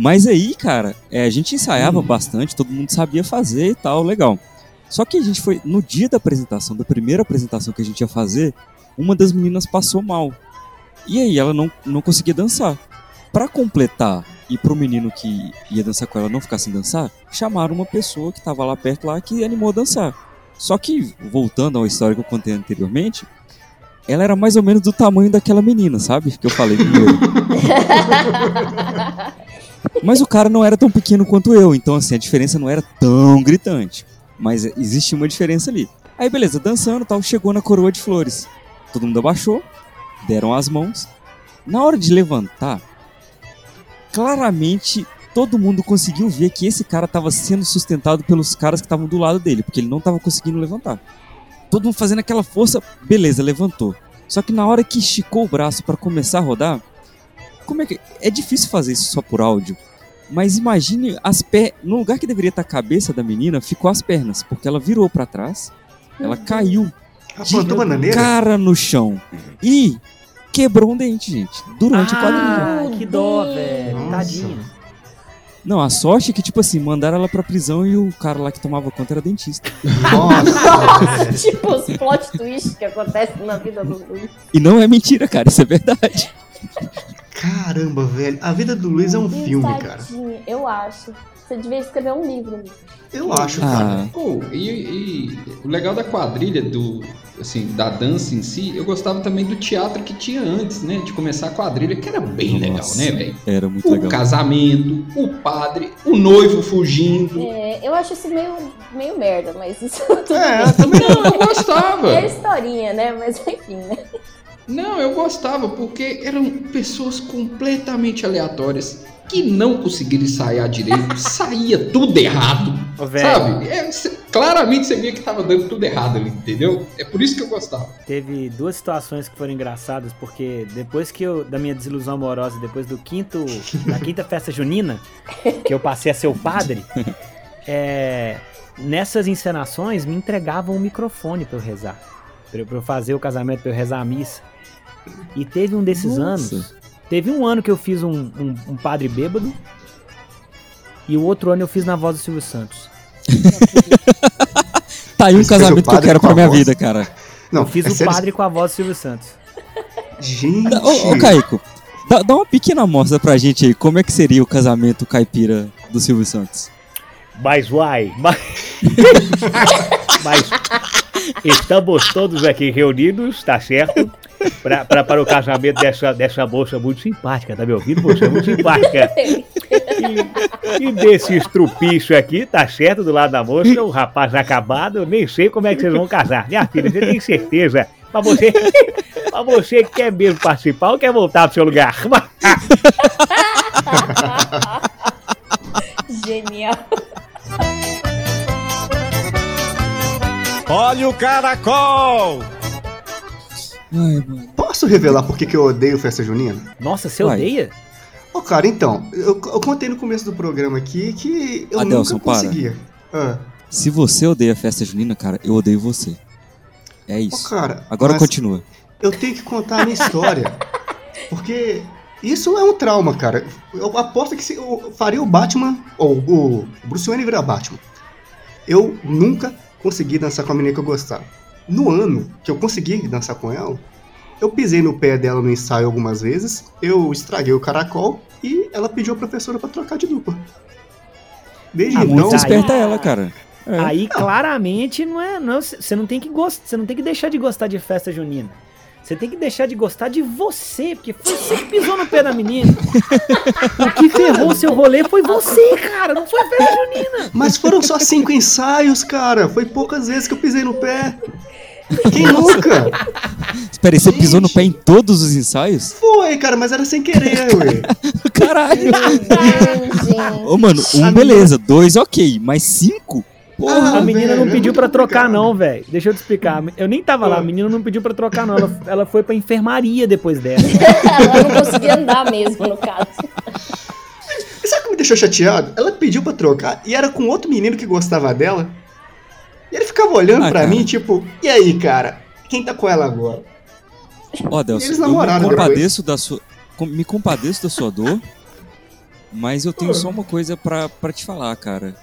Mas aí, cara, a gente ensaiava bastante, todo mundo sabia fazer e tal, legal. Só que a gente foi, no dia da apresentação, da primeira apresentação que a gente ia fazer, uma das meninas passou mal. E aí ela não conseguia dançar. Pra completar, e pro menino que ia dançar com ela não ficar sem dançar, chamaram uma pessoa que tava lá perto lá que animou a dançar. Só que, voltando à história que eu contei anteriormente, ela era mais ou menos do tamanho daquela menina, sabe? Que eu falei primeiro. Mas o cara não era tão pequeno quanto eu, então assim, a diferença não era tão gritante. Mas existe uma diferença ali. Aí beleza, dançando e tal, chegou na coroa de flores. Todo mundo abaixou, deram as mãos. Na hora de levantar, claramente todo mundo conseguiu ver que esse cara estava sendo sustentado pelos caras que estavam do lado dele, porque ele não estava conseguindo levantar. Todo mundo fazendo aquela força, beleza, levantou. Só que na hora que esticou o braço pra começar a rodar, como é que... É difícil fazer isso só por áudio, mas imagine as pernas... No lugar que deveria estar a cabeça da menina, ficou as pernas, porque ela virou pra trás, ela caiu, de cara no chão e quebrou um dente, gente, durante o quadrilho. Ah, que dó, velho, tadinha. Não, a sorte é que, tipo assim, mandaram ela pra prisão e o cara lá que tomava conta era dentista. Nossa! Tipo, os plot twists que acontecem na vida do Luiz. E não é mentira, cara, isso é verdade. Caramba, velho, a vida do Luiz é um filme, cara. Eu acho. Você devia escrever um livro. Eu acho, cara. Pô, e o legal da quadrilha, da dança em si, eu gostava também do teatro que tinha antes, né? De começar a quadrilha, que era bem legal, né, velho? Era muito legal. O casamento, o padre, o noivo fugindo. É, eu acho isso meio merda, mas isso tudo bem. Também não, eu gostava. É historinha, né? Mas enfim, né? Não, eu gostava, porque eram pessoas completamente aleatórias que não conseguiram ensaiar direito, saía tudo errado, sabe? Claramente você via que tava dando tudo errado ali, entendeu? É por isso que eu gostava. Teve duas situações que foram engraçadas, porque depois que da minha desilusão amorosa, depois da quinta festa junina, que eu passei a ser o padre, nessas encenações me entregavam um microfone pra eu rezar, pra eu fazer o casamento, pra eu rezar a missa. E teve um desses anos. Teve um ano que eu fiz um padre bêbado. E o outro ano eu fiz na voz do Silvio Santos. Tá aí um casamento que eu quero pra minha vida, cara. Não, eu fiz o padre com a voz do Silvio Santos. Gente. Ô, Caico, dá uma pequena amostra pra gente aí. Como é que seria o casamento caipira do Silvio Santos? Mas uai. Mas estamos todos aqui reunidos, tá certo? Para o casamento dessa moça muito simpática, tá me ouvindo? Moça muito simpática. E desse estrupício aqui, tá certo? Do lado da moça, o rapaz acabado, eu nem sei como é que vocês vão casar. Minha filha, você tem certeza? Pra você que quer mesmo participar ou quer voltar pro seu lugar? Genial. Olha o caracol! Ai, mano. Posso revelar por que eu odeio festa junina? Nossa, você odeia? Ô, cara, então, eu contei no começo do programa aqui que eu nunca conseguia. Ah. Se você odeia festa junina, cara, eu odeio você. É isso. Ô, cara, agora continua. Eu tenho que contar a minha história, porque isso é um trauma, cara. Eu aposto que se eu faria o Batman, ou o Bruce Wayne virar Batman, eu nunca consegui dançar com a menina que eu gostava. No ano que eu consegui dançar com ela, eu pisei no pé dela no ensaio algumas vezes, eu estraguei o caracol e ela pediu a professora pra trocar de dupla. Desde então... Desperta ela, cara. É. Aí claramente não é, você não tem que deixar de gostar de festa junina. Você tem que deixar de gostar de você, porque foi você que pisou no pé da menina. O que ferrou seu rolê foi você, cara, não foi a festa junina. Mas foram só 5 ensaios, cara. Foi poucas vezes que eu pisei no pé. Quem nunca? Espera aí, você pisou no pé em todos os ensaios? Foi, cara, mas era sem querer, ué. Caralho. Ô, mano, beleza, 2 ok, mas 5? Porra, a menina não pediu pra trocar não, velho. Deixa eu te explicar. Eu nem tava lá, a menina não pediu pra trocar não. Ela foi pra enfermaria depois dela. Ela não conseguia andar mesmo, no caso. E sabe o que me deixou chateado? Ela pediu pra trocar e era com outro menino que gostava dela. E ele ficava olhando pra mim, tipo... E aí, cara? Quem tá com ela agora? Ó, Adelson, eles namoraram, me compadeço da sua dor, mas eu tenho só uma coisa pra te falar, cara.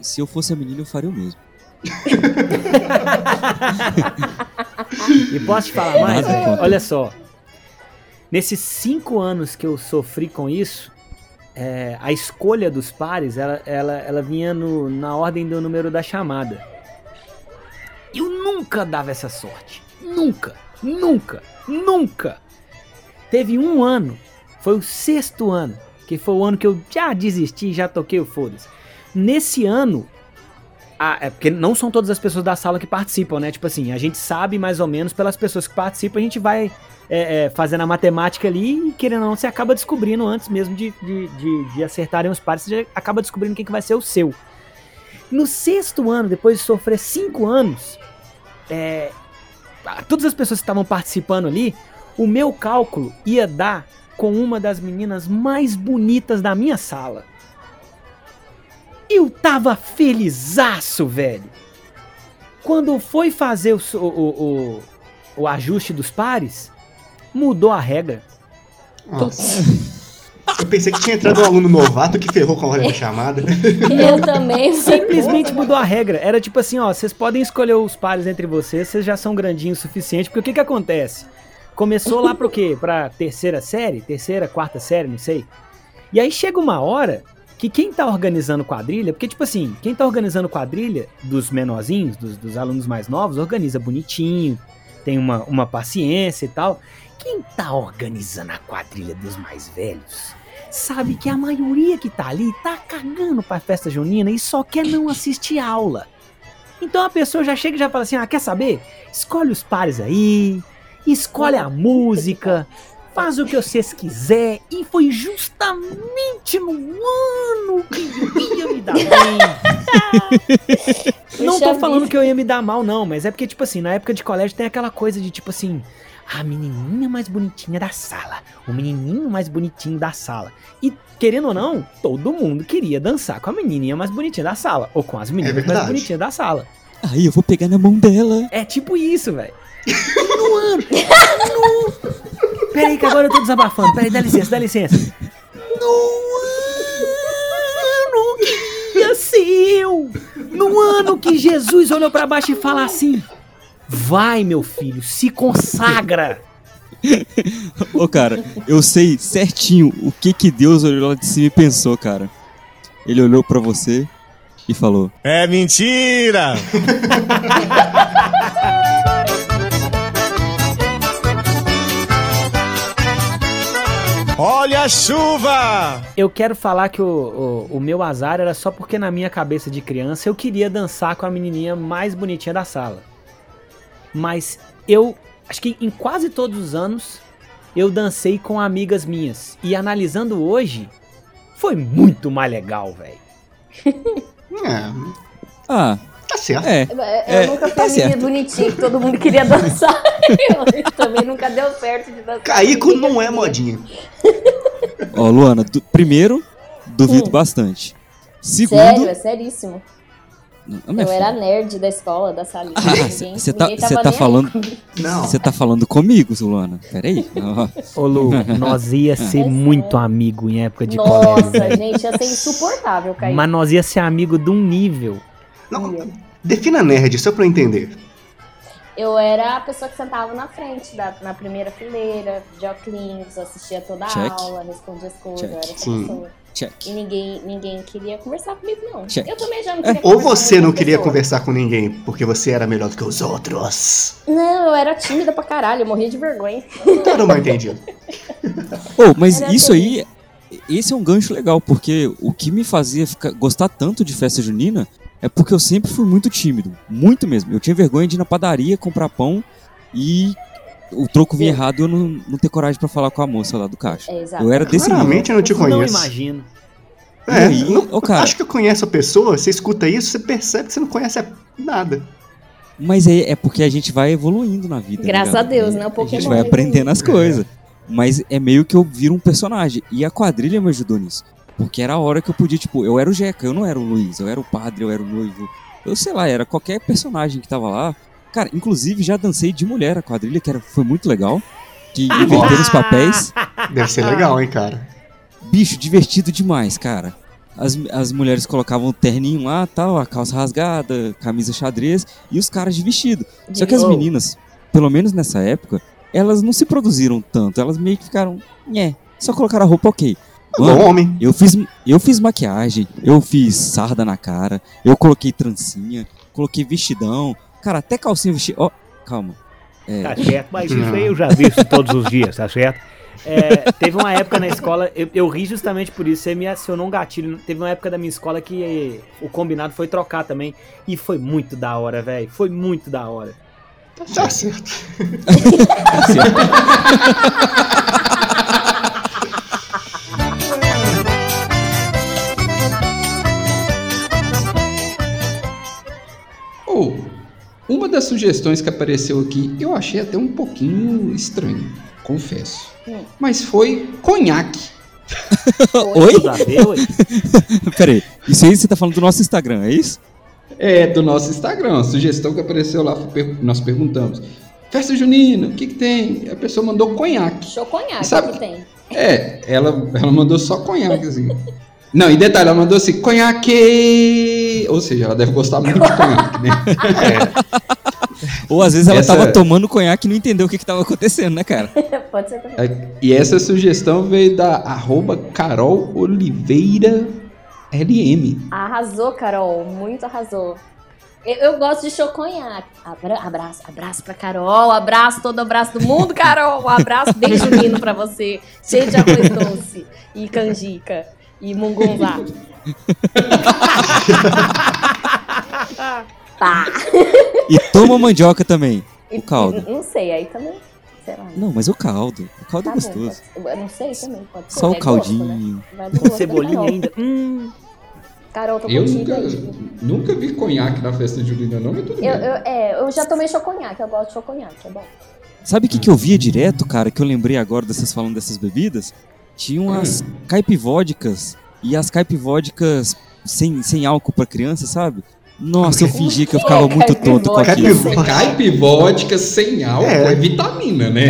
Se eu fosse a menina, eu faria o mesmo. E posso te falar mais? Olha só. Nesses 5 anos que eu sofri com isso, a escolha dos pares, ela vinha na ordem do número da chamada. Eu nunca dava essa sorte. Nunca. Teve um ano, foi o 6º ano, que foi o ano que eu já desisti, já toquei o foda-se. Nesse ano, porque não são todas as pessoas da sala que participam, né? Tipo assim, a gente sabe mais ou menos pelas pessoas que participam, a gente vai fazendo a matemática ali e, querendo ou não, você acaba descobrindo antes mesmo de acertarem os pares, você acaba descobrindo quem que vai ser o seu. No 6º ano, depois de sofrer 5 anos, todas as pessoas que estavam participando ali, o meu cálculo ia dar com uma das meninas mais bonitas da minha sala. Eu tava felizaço, velho. Quando foi fazer o ajuste dos pares, mudou a regra. Nossa. Eu pensei que tinha entrado um aluno novato que ferrou com a hora da chamada. Eu também. Simplesmente mudou a regra. Era tipo assim, ó, vocês podem escolher os pares entre vocês já são grandinhos o suficiente, porque o que acontece? Começou lá pro quê? Pra 3ª série? 3ª, 4ª série, não sei. E aí chega uma hora... que quem tá organizando quadrilha, porque tipo assim, quem tá organizando quadrilha dos menorzinhos, dos alunos mais novos, organiza bonitinho, tem uma paciência e tal. Quem tá organizando a quadrilha dos mais velhos, sabe que a maioria que tá ali tá cagando pra festa junina e só quer não assistir a aula. Então a pessoa já chega e já fala assim, quer saber? Escolhe os pares aí, escolhe a música... Faz o que vocês quiserem, e foi justamente no ano que eu ia me dar bem. Não tô falando que eu ia me dar mal, não, mas é porque, tipo assim, na época de colégio tem aquela coisa de, tipo assim, a menininha mais bonitinha da sala, o menininho mais bonitinho da sala. E, querendo ou não, todo mundo queria dançar com a menininha mais bonitinha da sala, ou com as meninas mais bonitinhas da sala. Aí eu vou pegar na mão dela. É tipo isso, velho. Peraí que agora eu tô desabafando. Peraí, dá licença. No ano que ia ser eu. No ano que Jesus olhou pra baixo e falou assim, vai, meu filho, se consagra. Ô, cara, eu sei certinho o que Deus olhou lá de cima e pensou, cara. Ele olhou pra você e falou, é mentira! Olha a chuva! Eu quero falar que o meu azar era só porque na minha cabeça de criança eu queria dançar com a menininha mais bonitinha da sala. Mas eu, acho que em quase todos os anos, eu dancei com amigas minhas. E analisando hoje, foi muito mais legal, velho. É. Ah, tá certo. Eu nunca fui menina bonitinha, que todo mundo queria dançar. Eu também nunca deu certo de dançar. Kaique não é modinha. Ó, Luana, primeiro, duvido bastante. Segundo... Sério, é seríssimo. Eu era nerd da escola, da salinha. Você tá falando... Você tá falando comigo, Luana. Peraí. Ô, Lu, nós ia ser muito amigo em época de colégio. Nossa, gente, ia ser insuportável, Kaique. Mas nós ia ser amigo de um nível. Não, defina nerd, só pra eu entender. Eu era a pessoa que sentava na frente, na primeira fileira, de óculos, assistia toda a aula, respondia as coisas, era essa pessoa. E ninguém queria conversar comigo, não. Eu também já não queria conversar. Ou você não queria conversar com ninguém, porque você era melhor do que os outros. Não, eu era tímida pra caralho, eu morria de vergonha. Todo mal entendido. Oh, mas era isso terrível. Aí, esse é um gancho legal, porque o que me fazia gostar tanto de festa junina... É porque eu sempre fui muito tímido, muito mesmo. Eu tinha vergonha de ir na padaria comprar pão e o troco vinha errado e eu não ter coragem pra falar com a moça lá do caixa. Eu era desse nível. Claramente eu não te conheço. Não imagino. Acho que eu conheço a pessoa, você escuta isso, você percebe que você não conhece nada. Mas é porque a gente vai evoluindo na vida. Graças a Deus, né? A gente vai aprendendo as coisas. Mas é meio que eu viro um personagem. E a quadrilha me ajudou nisso. Porque era a hora que eu podia, tipo, eu era o Jeca, eu não era o Luiz, eu era o padre, eu era o noivo. Eu sei lá, era qualquer personagem que tava lá. Cara, inclusive já dancei de mulher a quadrilha, que foi muito legal. Que inverteram os papéis. Deve ser legal, hein, cara. Bicho, divertido demais, cara. As mulheres colocavam o terninho lá, tal, a calça rasgada, camisa xadrez e os caras de vestido. Só que as meninas, pelo menos nessa época, elas não se produziram tanto. Elas meio que ficaram, só colocaram a roupa ok. Mano, homem. Eu fiz maquiagem, eu fiz sarda na cara, eu coloquei trancinha, coloquei vestidão, cara, até calcinha vestida. Ó, calma. Tá certo, mas isso aí eu já vi isso todos os dias, tá certo? Teve uma época na escola, eu ri justamente por isso, você me acionou um gatilho. Teve uma época da minha escola que o combinado foi trocar também. E foi muito da hora, velho. Foi muito da hora. Tá certo. Tá certo. Uma das sugestões que apareceu aqui, eu achei até um pouquinho estranho, confesso. Mas foi conhaque. Oi? Peraí, isso aí você tá falando do nosso Instagram, é isso? É, do nosso Instagram. A sugestão que apareceu lá, nós perguntamos. Festa junina, o que tem? A pessoa mandou conhaque. Só conhaque, sabe que tem. Ela mandou só conhaque, assim. Não, e detalhe, ela mandou assim, conhaque! Ou seja, ela deve gostar muito de conhaque, né? Ou às vezes ela tava tomando conhaque e não entendeu o que tava acontecendo, né, cara? Pode ser também. E essa sugestão veio da @CarolOliveiraLM. Arrasou, Carol. Muito arrasou. Eu gosto de choconhaque. Abraço pra Carol. Abraço, todo abraço do mundo, Carol. Um abraço bem junino pra você. Cheio de arroz doce e canjica. E mungunzá. Tá. E toma mandioca também. O caldo. Não sei, aí também. Sei lá. Não, mas o caldo. O caldo tá é gostoso. Bom, eu não sei também. Pode ser. Só o caldinho. Gosto, né? Cebolinha ainda. Carol, eu nunca vi conhaque na festa de junina, não, mas tudo bem. Eu já tomei choconhaque. Eu gosto de choconhaque, é bom. Sabe o que eu via direto, cara? Que eu lembrei agora vocês falando dessas bebidas? Tinham as caipivódicas e as caipivódicas sem álcool pra criança, sabe? Nossa, eu fingia que eu ficava muito tonto com aquilo. Caipivódica sem álcool é vitamina, né?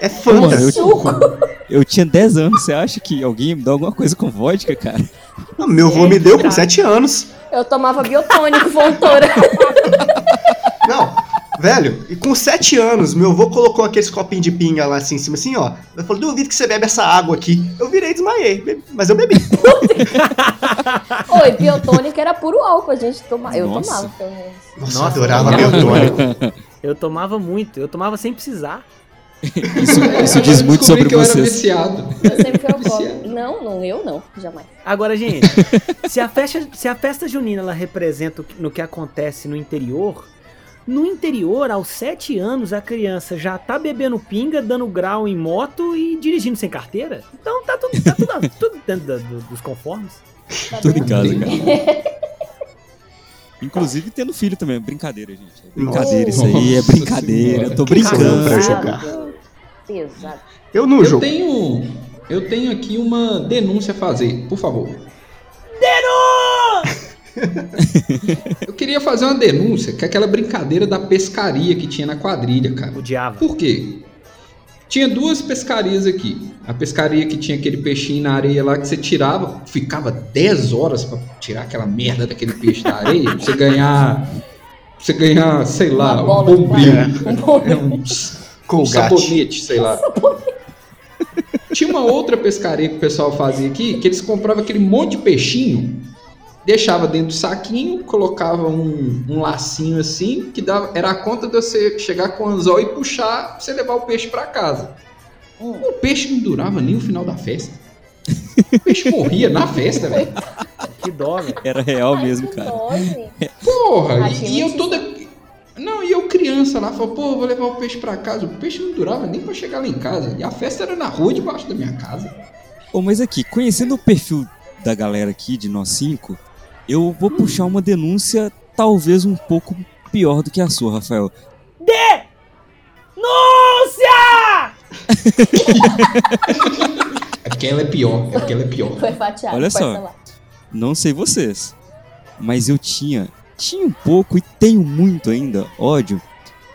É fantástico. Eu tinha 10 anos, você acha que alguém me dá alguma coisa com vodka, cara? Não, meu avô me deu com 7 anos. Eu tomava biotônico, Fontoura. Não. Velho, e com 7 anos, meu avô colocou aqueles copinhos de pinga lá assim em cima, assim, ó. Ele falou, duvido que você bebe essa água aqui. Eu virei e desmaiei, mas eu bebi. Oi, biotônico era puro álcool, a gente tomava. Eu tomava, pelo menos. Nossa, eu adorava biotônico. Eu tomava muito, eu tomava sem precisar. Isso diz muito sobre que vocês. Eu era viciado. Eu sempre fui alcoólatra. Não, eu não, jamais. Agora, gente, se a festa junina ela representa no que acontece no interior... No interior, aos 7 anos, a criança já tá bebendo pinga, dando grau em moto e dirigindo sem carteira. Então tá tudo dentro dos conformes. Tá tudo em casa, cara. Inclusive tendo filho também. Brincadeira, gente. É brincadeira, nossa, isso aí é brincadeira. Senhora. Eu tô brincando pra jogar. Exato. Eu não jogo. Eu tenho aqui uma denúncia a fazer, por favor. Denúncia! Eu queria fazer uma denúncia, que é aquela brincadeira da pescaria que tinha na quadrilha, cara. O diabo. Por quê? Tinha duas pescarias aqui. A pescaria que tinha aquele peixinho na areia lá que você tirava, ficava 10 horas pra tirar aquela merda daquele peixe da areia, pra você ganhar, sei lá, um bombril, um sabonete, sei lá. Tinha uma outra pescaria que o pessoal fazia aqui, que eles compravam aquele monte de peixinho, deixava dentro do saquinho, colocava um lacinho assim, que dava, era a conta de você chegar com o anzol e puxar pra você levar o peixe pra casa. O peixe não durava nem o final da festa. O peixe morria na festa, velho. Que dó, velho. Era real mesmo, cara. Porra, e eu toda... Não, e eu criança lá, falou, pô, vou levar o peixe pra casa. O peixe não durava nem pra chegar lá em casa. E a festa era na rua debaixo da minha casa. Ô, mas aqui, conhecendo o perfil da galera aqui, de nós cinco, eu vou puxar uma denúncia talvez um pouco pior do que a sua, Rafael. Denúncia! É porque ela é pior, Foi fatiado. Olha só, falar. Não sei vocês, mas eu tinha um pouco e tenho muito ainda ódio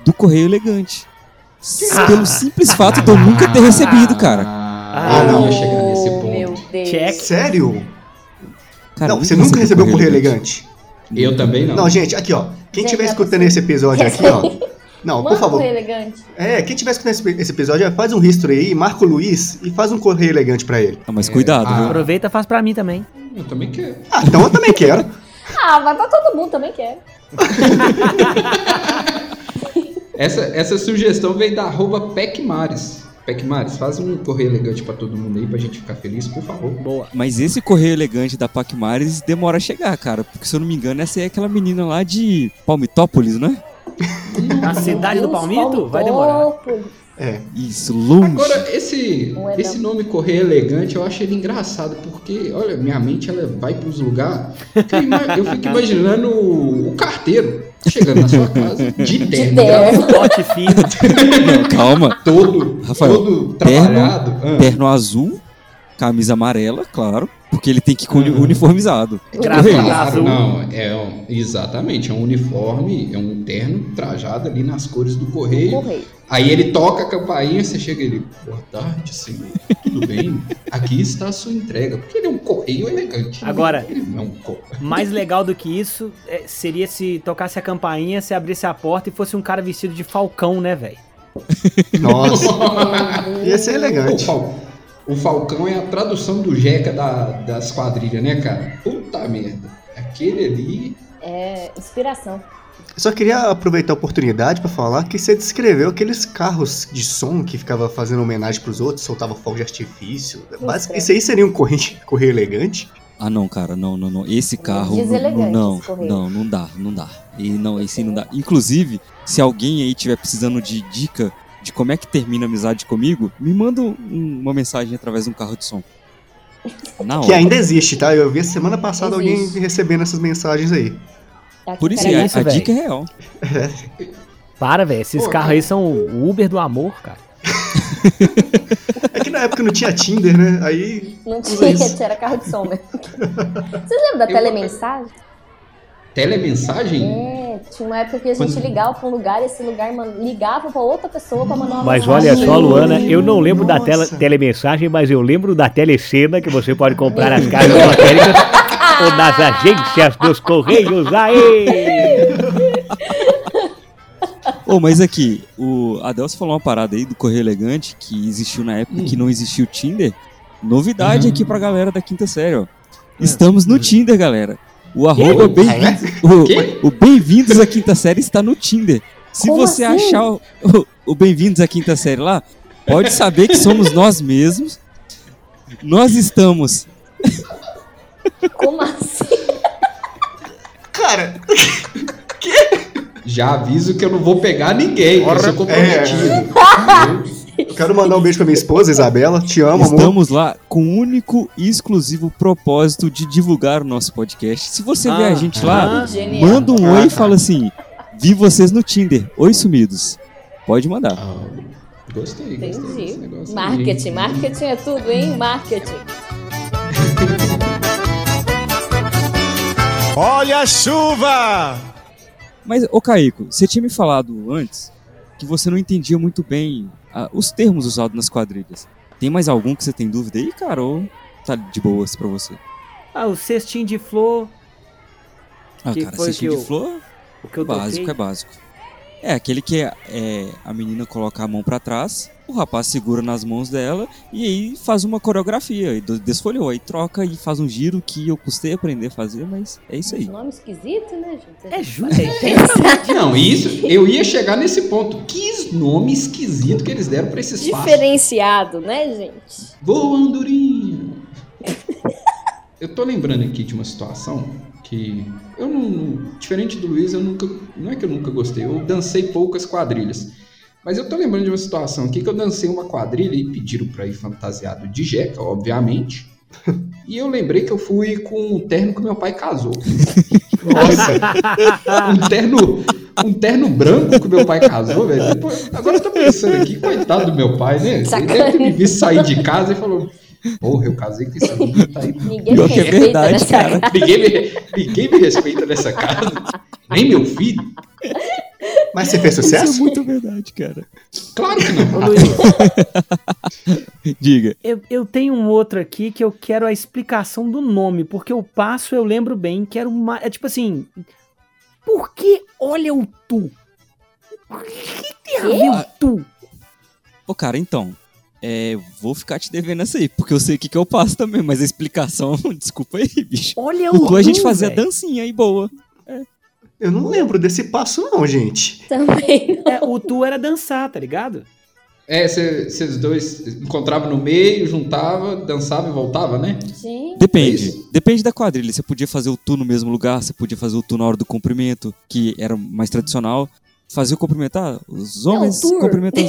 do Correio Elegante. Pelo simples fato de eu nunca ter recebido, cara. Eu não ia chegar nesse ponto. Meu Deus. Check. Sério? Cara, não, você nunca recebeu o Correio Elegante? Eu também não. Não, gente, aqui ó, quem estiver escutando esse episódio aqui ó, não, manda, por favor. Correio Elegante. É, quem tiver escutando esse episódio, faz um history aí, marca o Luiz e faz um Correio Elegante pra ele. Ah, mas cuidado, viu? Aproveita e faz pra mim também. Eu também quero. Ah, então eu também quero. Ah, vai pra todo mundo, também quero. essa sugestão veio da @Pacmares. Pacmares, faz um Correio Elegante pra todo mundo aí, pra gente ficar feliz, por favor. Boa. Mas esse Correio Elegante da Pacmares demora a chegar, cara. Porque se eu não me engano, essa é aquela menina lá de Palmitópolis, né? A cidade do Palmito? Vai demorar. É. Isso, longe. Agora, esse nome Correio Elegante, eu acho ele engraçado, porque, olha, minha mente ela vai para os lugares. Eu fico imaginando o carteiro chegando na sua casa, de terno. Pote fino. Calma. Todo trabalhado. Terno azul, camisa amarela, claro. Porque ele tem que ir uniformizado. Trajado. Não, exatamente. É um uniforme, é um terno trajado ali nas cores do correio. Aí ele toca a campainha, você chega e ele... Boa tarde, senhor. Tudo bem? Aqui está a sua entrega. Porque ele é um correio elegante. Agora, ele não é um correio. Mais legal do que isso seria se tocasse a campainha, se abrisse a porta e fosse um cara vestido de falcão, né, velho? Nossa. Ia ser elegante. O Falcão é a tradução do Jeca das quadrilhas, né, cara? Puta merda. Aquele ali... É inspiração. Eu só queria aproveitar a oportunidade pra falar que você descreveu aqueles carros de som que ficava fazendo homenagem pros outros, soltava fogo de artifício. Isso aí seria um correio elegante? Ah, não, cara. Não. Esse carro... Deselegante esse correio. Não dá. Esse não dá. Inclusive, se alguém aí tiver precisando de dica... de como é que termina a amizade comigo, me manda uma mensagem através de um carro de som. Que ainda existe, tá? Eu vi a semana passada alguém recebendo essas mensagens aí. Por isso, a dica é real. Para, velho. Esses carros aí são o Uber do amor, cara. É que na época não tinha Tinder, né? Aí... Não tinha, era carro de som mesmo. Vocês lembram da telemensagem? Telemensagem? É, tinha uma época que a gente ligava pra um lugar e esse lugar ligava pra outra pessoa pra mandar uma mensagem. Mas olha só, Luana, eu não lembro da telemensagem, mas eu lembro da telecena que você pode comprar nas casas lotéricas ou nas agências dos Correios. Aê! Mas aqui, o Adelson falou uma parada aí do Correio Elegante que existiu na época que não existia o Tinder. Novidade aqui pra galera da quinta série, ó. Estamos no Tinder, galera. O arroba o Bem-vindos à Quinta Série está no Tinder. Se como você assim? Achar o Bem-vindos à Quinta Série lá, pode saber que somos nós mesmos. Nós estamos... Como assim? Cara... Que? Já aviso que eu não vou pegar ninguém. Eu sou comprometido. Eu quero mandar um beijo pra minha esposa, Isabela. Te amo, amor. Estamos lá com o único e exclusivo propósito de divulgar o nosso podcast. Se você ver a gente lá, manda um oi e fala assim: vi vocês no Tinder. Oi, sumidos. Pode mandar. Gostei. Entendi. Desse negócio. Marketing é tudo, hein? Marketing. Olha a chuva! Mas, ô Kaique, você tinha me falado antes que você não entendia muito bem os termos usados nas quadrilhas. Tem mais algum que você tem dúvida aí, cara? Ou tá de boas pra você? O cestinho de flor... cestinho de flor? O que eu básico, é básico. É aquele que a menina coloca a mão pra trás, o rapaz segura nas mãos dela e aí faz uma coreografia, e desfolhou, aí troca e faz um giro que eu custei aprender a fazer, mas é isso aí. Nome esquisito, né, gente? Não, isso, eu ia chegar nesse ponto. Que nome esquisito que eles deram pra esses passos. Diferenciado, né, gente? Boa, andorinha! Eu tô lembrando aqui de uma situação que eu não... Diferente do Luiz, eu nunca... Não é que eu nunca gostei, eu dancei poucas quadrilhas. Mas eu tô lembrando de uma situação aqui que eu dancei uma quadrilha e pediram pra ir fantasiado de jeca, obviamente. E eu lembrei que eu fui com um terno que meu pai casou. Nossa! Um terno branco que meu pai casou, velho. Agora eu tô pensando aqui, coitado do meu pai, né? Sacana. Ele deve ter me visto sair de casa e falou... Porra, eu casei com esse menino, tá aí. Ninguém me respeita, é verdade, nessa cara. Ninguém me respeita nessa casa. Nem meu filho. Mas você fez sucesso? Isso é muito verdade, cara. Claro que não. Ô, Luiz, diga. Eu tenho um outro aqui que eu quero a explicação do nome, porque o passo eu lembro bem, que era uma... É tipo assim... Por que olha o tu? Por que tem a ver o tu? Ô, cara, então... vou ficar te devendo essa aí, porque eu sei o que eu passo também, mas a explicação, desculpa aí, bicho. Olha o a gente fazia dancinha aí, boa. Eu não lembro desse passo não, gente. Também não. O tu era dançar, tá ligado? Vocês dois encontravam no meio, juntava, dançava e voltava, né? Sim. Depende da quadrilha. Você podia fazer o tu no mesmo lugar, você podia fazer o tu na hora do cumprimento, que era mais tradicional. Fazer o cumprimentar, os homens cumprimentam...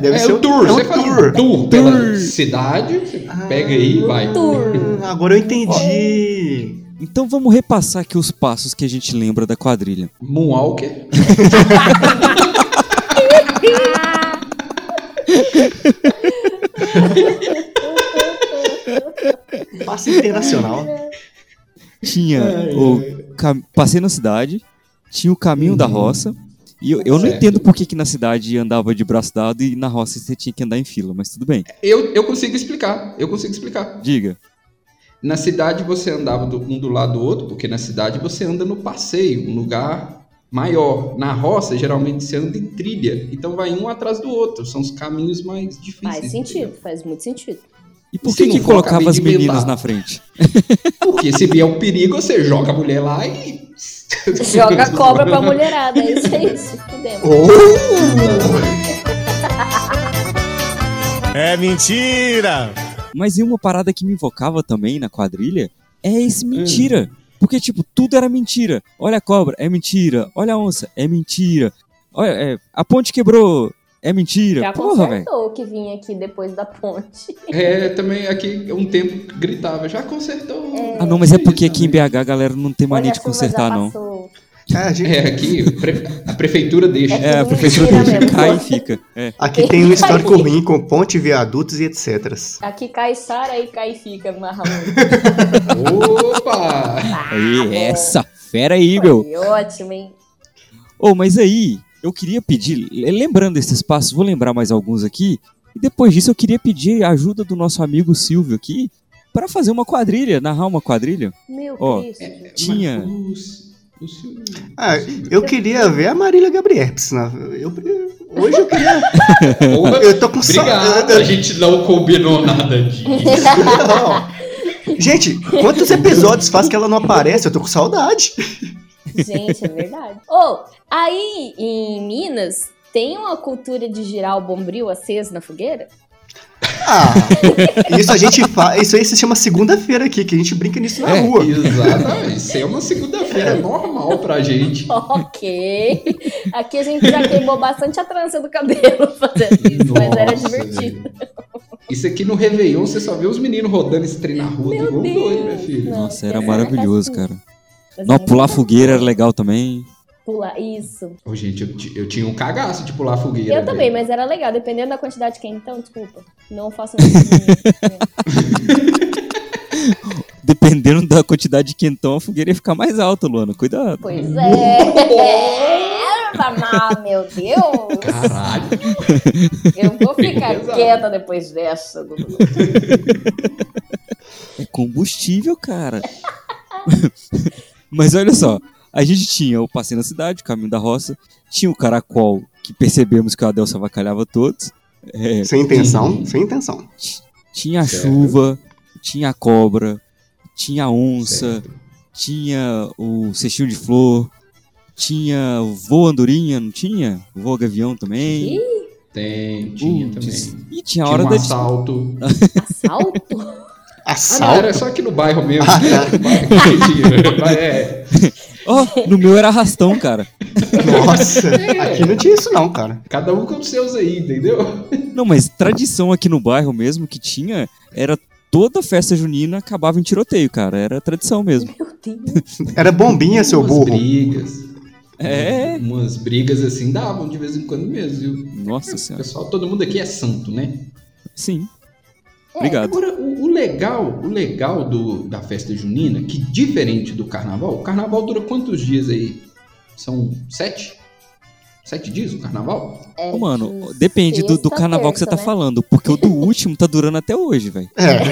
Deve ser o tour. Você faz um tour pela cidade, você pega aí e vai. Tour. Agora eu entendi. Então vamos repassar aqui os passos que a gente lembra da quadrilha. Moonwalker. Passo internacional. Tinha passei na cidade, tinha o caminho da roça. E eu não entendo por que na cidade andava de braço dado e na roça você tinha que andar em fila, mas tudo bem. Eu consigo explicar. Diga. Na cidade você andava um do lado do outro, porque na cidade você anda no passeio, um lugar maior. Na roça, geralmente você anda em trilha, então vai um atrás do outro, são os caminhos mais difíceis. Faz sentido, faz muito sentido. E por que colocava as meninas na frente? Porque se vier um perigo, você joga a mulher lá e... Joga a cobra pra mulherada, isso é isso, podemos. É mentira! Mas e uma parada que me invocava também na quadrilha é esse mentira. Porque, tipo, tudo era mentira. Olha a cobra, é mentira. Olha a onça, é mentira. Olha, a ponte quebrou, é mentira. Já porra, velho. O que vinha aqui depois da ponte. Também aqui um tempo gritava, já consertou. Não, mas é porque aqui em BH a galera não tem mania de consertar, não. Aqui a prefeitura deixa. A prefeitura deixa, cai e fica. Aqui tem um histórico ruim com ponte, viadutos e etc. Aqui cai Sara, aí cai e fica. Opa! Essa fera aí, meu. Ótimo, hein? Mas aí, eu queria pedir, lembrando desses passos, vou lembrar mais alguns aqui, e depois disso eu queria pedir a ajuda do nosso amigo Silvio aqui, para fazer uma quadrilha, narrar uma quadrilha. Meu Deus. Tinha... eu queria ver a Marília Gabriel. Hoje eu queria... eu tô com obrigado, a gente não combinou nada disso. Gente, quantos episódios faz que ela não aparece? Eu tô com saudade. Gente, é verdade. Aí, em Minas, tem uma cultura de girar o bombril aceso na fogueira? Ah, isso a gente faz. Isso aí se chama segunda-feira aqui, que a gente brinca nisso na rua. Exatamente. Isso é uma segunda-feira normal pra gente. Ok. Aqui a gente já queimou bastante a trança do cabelo fazendo isso, nossa, mas era divertido. Isso aqui no Réveillon, você só vê os meninos rodando esse trem na rua. Meu Deus. Doido, meu filho. Nossa, era maravilhoso, cara. Não, pular fogueira era legal também. Pular, isso. Oh, gente, eu tinha um cagaço de pular fogueira. Eu também, mas era legal, dependendo da quantidade de quem. Então, desculpa, não faço nada. Dependendo da quantidade de quentão, a fogueira ia ficar mais alta, Luana. Cuidado. Pois é. Ah, meu Deus. Caralho. Eu vou ficar quieta depois dessa. É combustível, cara. Mas olha só. A gente tinha o Passeio na Cidade, o Caminho da Roça, tinha o Caracol, que percebemos que o Adelson avacalhava todos. Sem intenção. Tinha a chuva, tinha a cobra, tinha a onça, tinha o cestinho de flor, tinha o voo andorinha, não tinha? O voo gavião também. Tinha também. E tinha a hora do assalto. Assalto? Assalto? Ah, não, era só aqui no bairro mesmo. Oh, no meu era arrastão, cara. Nossa, aqui não tinha isso não, cara. Cada um com os seus aí, entendeu? Não, mas tradição aqui no bairro mesmo que tinha, era toda festa junina acabava em tiroteio, cara. Era tradição mesmo. Meu Deus. Era bombinha, seu burro. Brigas. É. Umas brigas assim davam de vez em quando mesmo, viu? Nossa Senhora. Pessoal, todo mundo aqui é santo, né? Sim. Obrigado. Agora, o legal da festa junina, que diferente do carnaval, o carnaval dura quantos dias aí? São 7? 7 dias o carnaval? É, oh, mano, depende do carnaval que você tá falando, porque o do último tá durando até hoje, velho. É.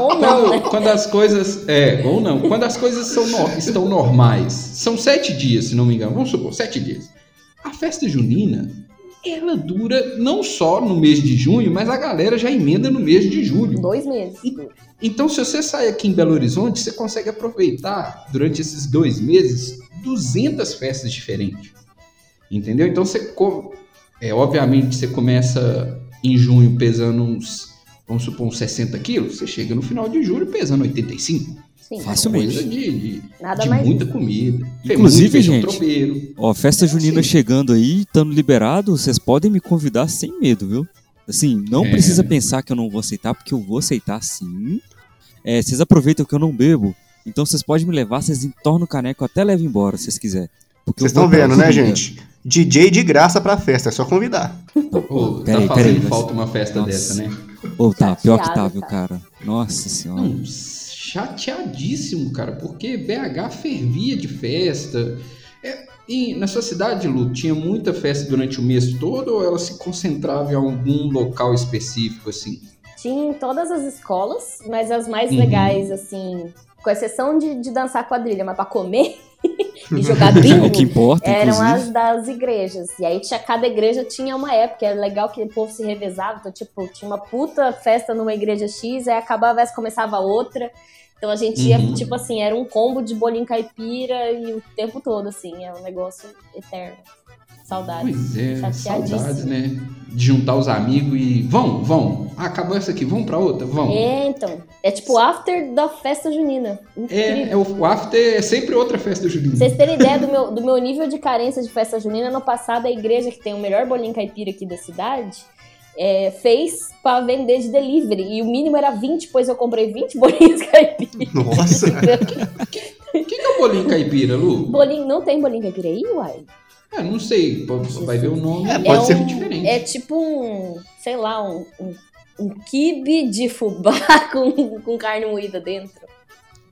Ou não, né? Quando as coisas... ou não. Quando as coisas estão normais, são 7 dias, se não me engano. Vamos supor, 7 dias. A festa junina... ela dura não só no mês de junho, mas a galera já emenda no mês de julho. 2 meses. Então, se você sair aqui em Belo Horizonte, você consegue aproveitar, durante esses 2 meses, 200 festas diferentes. Entendeu? Então, você obviamente, você começa em junho pesando uns, vamos supor, uns 60 quilos. Você chega no final de julho pesando 85. Sim, facilmente. Coisa de muita comida. Inclusive, gente, ó, festa junina chegando aí, estando liberado, vocês podem me convidar sem medo, viu? Assim, não precisa pensar que eu não vou aceitar, porque eu vou aceitar sim. Vocês aproveitam que eu não bebo, então vocês podem me levar, vocês entornam o caneco, até levam embora, se vocês quiserem. Vocês estão vendo, né, gente? DJ de graça pra festa, é só convidar. Peraí, falta uma festa dessa, né? Tá, pior que tá, viu, cara? Nossa Senhora. Chateadíssimo, cara, porque BH fervia de festa. E na sua cidade, Lu, tinha muita festa durante o mês todo ou ela se concentrava em algum local específico, assim? Tinha em todas as escolas, mas as mais legais, assim, com exceção de dançar quadrilha, mas pra comer e jogar bingo, que importa, eram inclusive as das igrejas. E aí cada igreja tinha uma época, era legal que o povo se revezava, então, tipo, tinha uma puta festa numa igreja X, aí acabava essa, começava outra. Então a gente ia, tipo assim, era um combo de bolinho caipira e o tempo todo, assim, é um negócio eterno. Saudades. Pois é, saudades, né? De juntar os amigos e vão. Acabou essa aqui, vamos pra outra, vamos. Então, é tipo o after da festa junina. O after é sempre outra festa junina. Vocês terem ideia do meu nível de carência de festa junina, no passado a igreja que tem o melhor bolinho caipira aqui da cidade... fez pra vender de delivery. E o mínimo era 20, pois eu comprei 20 bolinhos caipira. Nossa! O que é o bolinho caipira, Lu? Não tem bolinho caipira aí, uai? Não sei. Vai ver o nome. Pode ser diferente. É tipo um, sei lá, um quibe de fubá com carne moída dentro.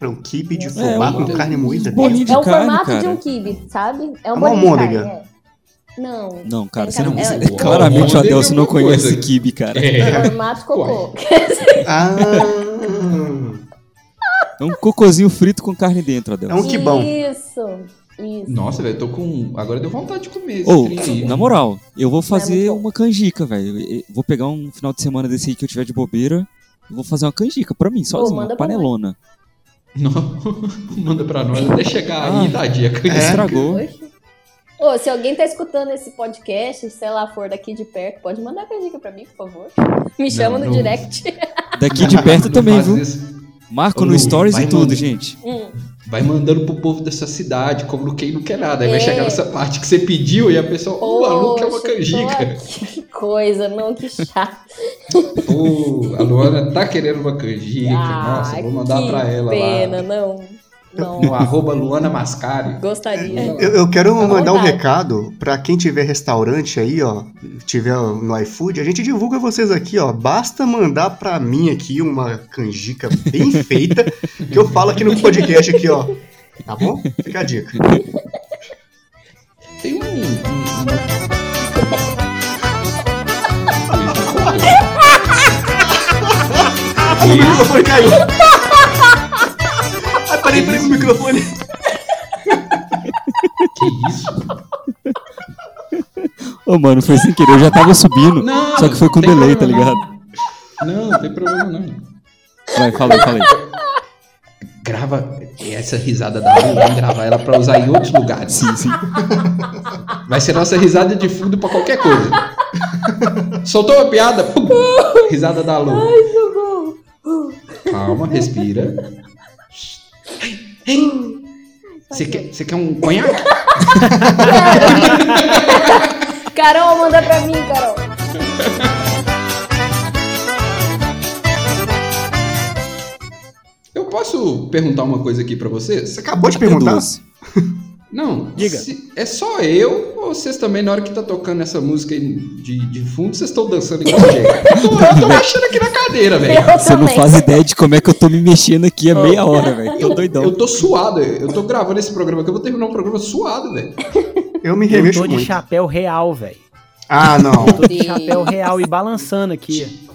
Um quibe de fubá com carne moída dentro? É o formato de um quibe, sabe? É uma almôndega. Não, cara, você não. Claramente o Adelson não conhece quibe, cara. Formato cocô. É um cocôzinho frito com carne dentro, Adelson. É um quibão. Isso. Nossa, velho, tô com... Agora deu vontade de comer esse trem. Na moral, eu vou fazer uma canjica, velho. Vou pegar um final de semana desse aí que eu tiver de bobeira. Vou fazer uma canjica pra mim, sozinho, uma panelona. Não, manda pra nós até chegar aí, tadinha. Estragou. Ô, se alguém tá escutando esse podcast, sei lá, for daqui de perto, pode mandar a dica pra mim, por favor. Me chama no direct. Daqui de perto também, viu? Isso. Marco no stories e tudo, gente. Vai mandando pro povo dessa cidade, como quem não quer nada. Aí vai chegar nessa parte que você pediu e a pessoa, o aluno quer uma canjica. Que coisa, não, que chato. A Luana tá querendo uma canjica, nossa, vou mandar pra ela pena, lá. No arroba Luana Mascari. Gostaria. Eu quero mandar um recado pra quem tiver restaurante aí, ó, tiver no iFood, a gente divulga vocês aqui, ó, basta mandar pra mim aqui uma canjica bem feita, que eu falo aqui no podcast aqui, ó, tá bom? Fica a dica. Tem Peraí pro microfone. Que isso? Ô, mano, foi sem querer. Eu já tava subindo. Não, só que foi com delay, tá ligado? Não tem problema, não. Vai, falei. Grava essa risada da rua, vamos gravar ela pra usar em outros lugares. Sim. Vai ser nossa risada de fundo pra qualquer coisa. Soltou uma piada, pum, risada da lua. Ai, socorro. Calma, respira. Hein? Você quer um conhaque? Carol, manda pra mim, Carol. Eu posso perguntar uma coisa aqui pra vocês? Você acabou de perguntar? Não, diga. É só eu ou vocês também, na hora que tá tocando essa música de fundo, vocês estão dançando igual eu tô mexendo aqui na cadeira, velho. Você não faz ideia de como é que eu tô me mexendo aqui há meia hora, velho. Tô doidão. Eu tô suado, eu tô gravando esse programa aqui, eu vou terminar um programa suado, velho. Eu me remexo muito. Eu tô de chapéu real, velho. Ah, não. Eu tô de chapéu real e balançando aqui.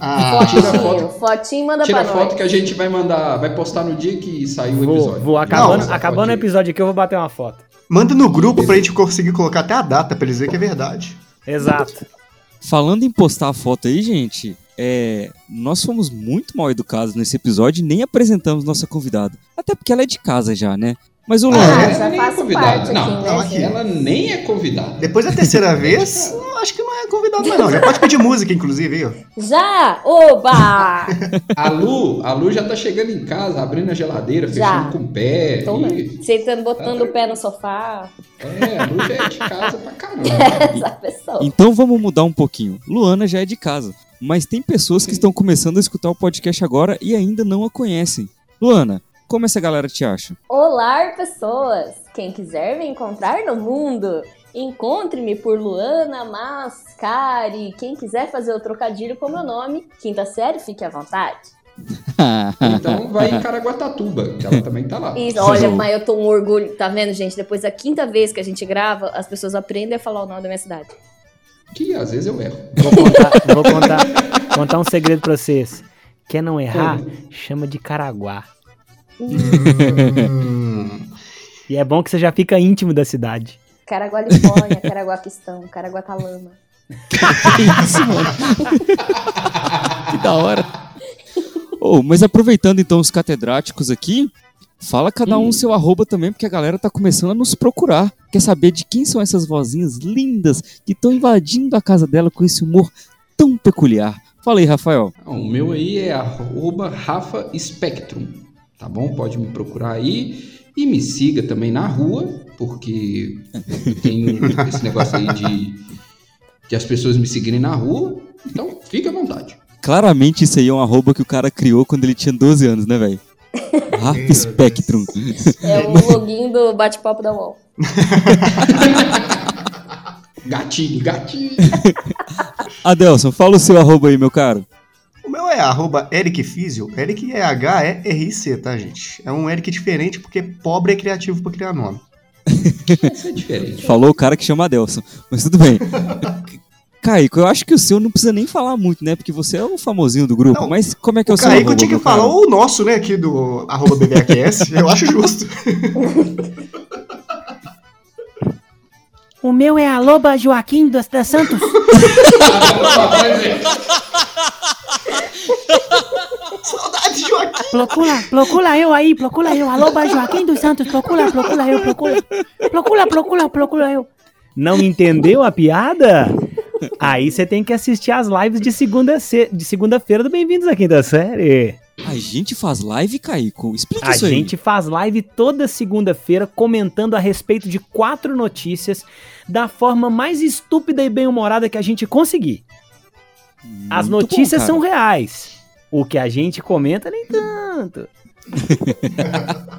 Fotinho manda pra nós. Tira a foto que a gente vai mandar, vai postar no dia que sair o episódio. Acabando o episódio aqui, eu vou bater uma foto. Manda no grupo pra gente conseguir colocar até a data, pra eles verem que é verdade. Exato. Falando em postar a foto aí, gente, nós fomos muito mal educados nesse episódio e nem apresentamos nossa convidada. Até porque ela é de casa já, né? Mas o Luan... ela nem é convidada. Ela nem é convidada. Depois da terceira vez, acho que não é convidada mais não. Já pode pedir música, inclusive, viu? Já! Oba! A Lu já tá chegando em casa, abrindo a geladeira, fechando com o pé. Sentando, botando o pé no sofá. A Lu já é de casa pra caramba. Essa pessoa. Então vamos mudar um pouquinho. Luana já é de casa, mas tem pessoas que estão começando a escutar o podcast agora e ainda não a conhecem. Luana, como essa galera te acha? Olá, pessoas! Quem quiser me encontrar no mundo, encontre-me por Luana Mascari. Quem quiser fazer o trocadilho com meu nome, quinta série, fique à vontade. Então vai em Caraguatatuba, que ela também tá lá. Isso, olha, mas eu tô um orgulho. Tá vendo, gente? Depois da quinta vez que a gente grava, as pessoas aprendem a falar o nome da minha cidade. Que às vezes eu erro. Vou contar um segredo pra vocês. Quer não errar, chama de Caraguá. E é bom que você já fica íntimo da cidade. Caragualipônia, Caraguaquistão, Caraguatalama. Que isso, mano. Que da hora. Mas aproveitando então os catedráticos aqui, fala cada um seu arroba também, porque a galera tá começando a nos procurar. Quer saber de quem são essas vozinhas lindas que estão invadindo a casa dela com esse humor tão peculiar. Fala aí, Rafael. O meu aí é arroba Rafa Spectrum. Tá bom? Pode me procurar aí e me siga também na rua, porque eu tenho esse negócio aí de as pessoas me seguirem na rua, então fica à vontade. Claramente isso aí é um arroba que o cara criou quando ele tinha 12 anos, né, velho? Rafa Spectrum. É o login do bate-papo da UOL. Gatinho. Adelson, fala o seu arroba aí, meu caro. O meu é @ericfisio, Eric é H-E-R-I-C, tá, gente? É um Eric diferente porque pobre é criativo pra criar nome. Isso é diferente. Falou o cara que chama Adelson, mas tudo bem. Kaique, eu acho que o seu não precisa nem falar muito, né? Porque você é o famosinho do grupo, não, mas como é que é o seu arroba? Kaique, eu tinha que falar o nosso, né, aqui do @BVAQS, eu acho justo. O meu é a Loba Joaquim dos Santos. Saudade, Joaquim. Procura eu aí, a Loba Joaquim dos Santos, procura eu. Não entendeu a piada? Aí você tem que assistir as lives de segunda-feira do Bem-vindos à Quinta Série. A gente faz live, Caico? Explica isso aí. A gente faz live toda segunda-feira comentando a respeito de 4 notícias da forma mais estúpida e bem-humorada que a gente conseguir. As notícias são reais. O que a gente comenta nem tanto.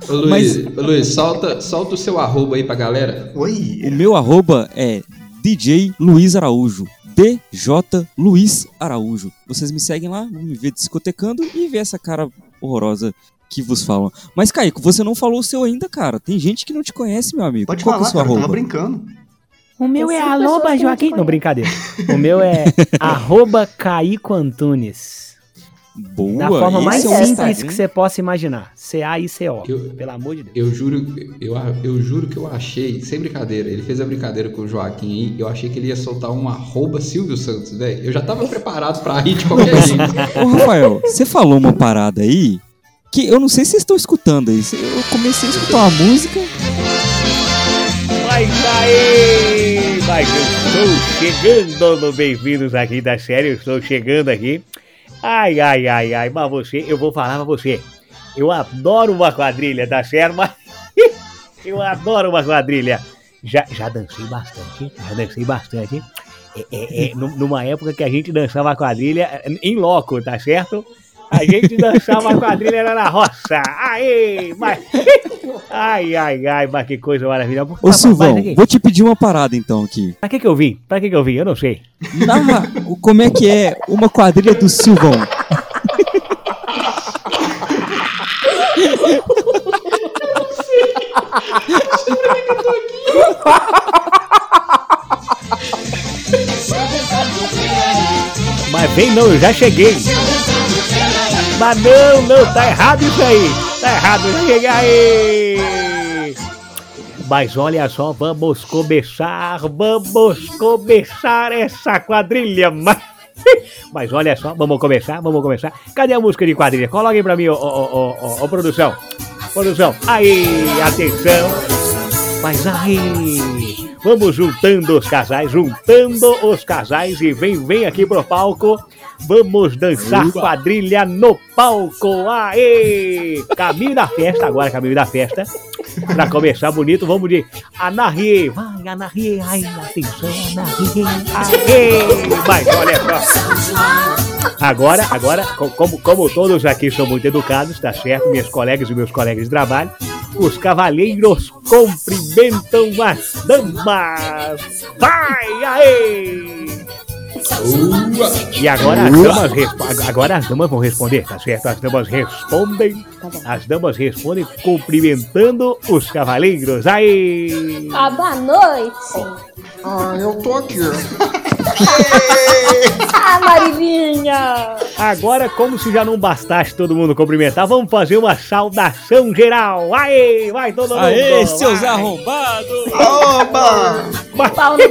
Ô Luiz, solta o seu arroba aí pra galera. Oi. O meu arroba é DJ Luiz Araújo. DJ Luiz Araújo. Vocês me seguem lá, vão me ver discotecando e ver essa cara horrorosa que vos falam. Mas, Caico, você não falou o seu ainda, cara. Tem gente que não te conhece, meu amigo. Pode falar, cara, eu tava brincando. O meu é a Loba Joaquim... Não, brincadeira. O meu é arroba Kaique Antunes. Boa, da forma mais simples que você possa imaginar. C-A-I-C-O, pelo amor de Deus. Eu juro que eu achei, sem brincadeira, ele fez a brincadeira com o Joaquim aí, eu achei que ele ia soltar um arroba Silvio Santos, velho. Eu já tava preparado pra ir de qualquer jeito. Ô, Rafael, você falou uma parada aí, que eu não sei se vocês estão escutando aí. Eu comecei a escutar uma música... Vai cair! Mas eu estou chegando no Bem-vindos aqui da série, eu estou chegando aqui. Ai, mas você, eu vou falar pra você. Eu adoro uma quadrilha da Sherma. Eu adoro uma quadrilha. Já dancei bastante. Numa época que a gente dançava quadrilha em loco, tá certo? A gente dançava quadrilha era na roça. Aê, mas... Ai, mas que coisa maravilhosa. Ô, Silvão, vou te pedir uma parada então aqui. Pra que eu vim? Eu não sei. Narra como é que é uma quadrilha do Silvão. Eu não sei. Mas vem não, eu já cheguei. Mas não, tá errado isso aí. Tá errado, chega aí. Mas olha só, vamos começar essa quadrilha. Mas olha só, vamos começar. Cadê a música de quadrilha? Coloca aí pra mim, ô produção. Produção, aí, atenção. Mas aí... Vamos juntando os casais e vem aqui pro palco. Vamos dançar quadrilha no palco. Aê! Caminho da festa. Pra começar bonito, vamos de Anarrie. Vai, Anarrie. Ai, atenção, Anarrie. Aê! Mas olha só. Agora, como todos aqui são muito educados, tá certo? Minhas colegas e meus colegas de trabalho. Os cavaleiros cumprimentam as damas. Vai, aê! E agora as damas vão responder, tá certo? As damas respondem cumprimentando os cavaleiros. Aê! Ah, boa noite! Ah, eu tô aqui. Ah, Marilinha! Agora, como se já não bastasse todo mundo cumprimentar, vamos fazer uma saudação geral. Aê, vai todo mundo! Aê, seus arrombados! Oba!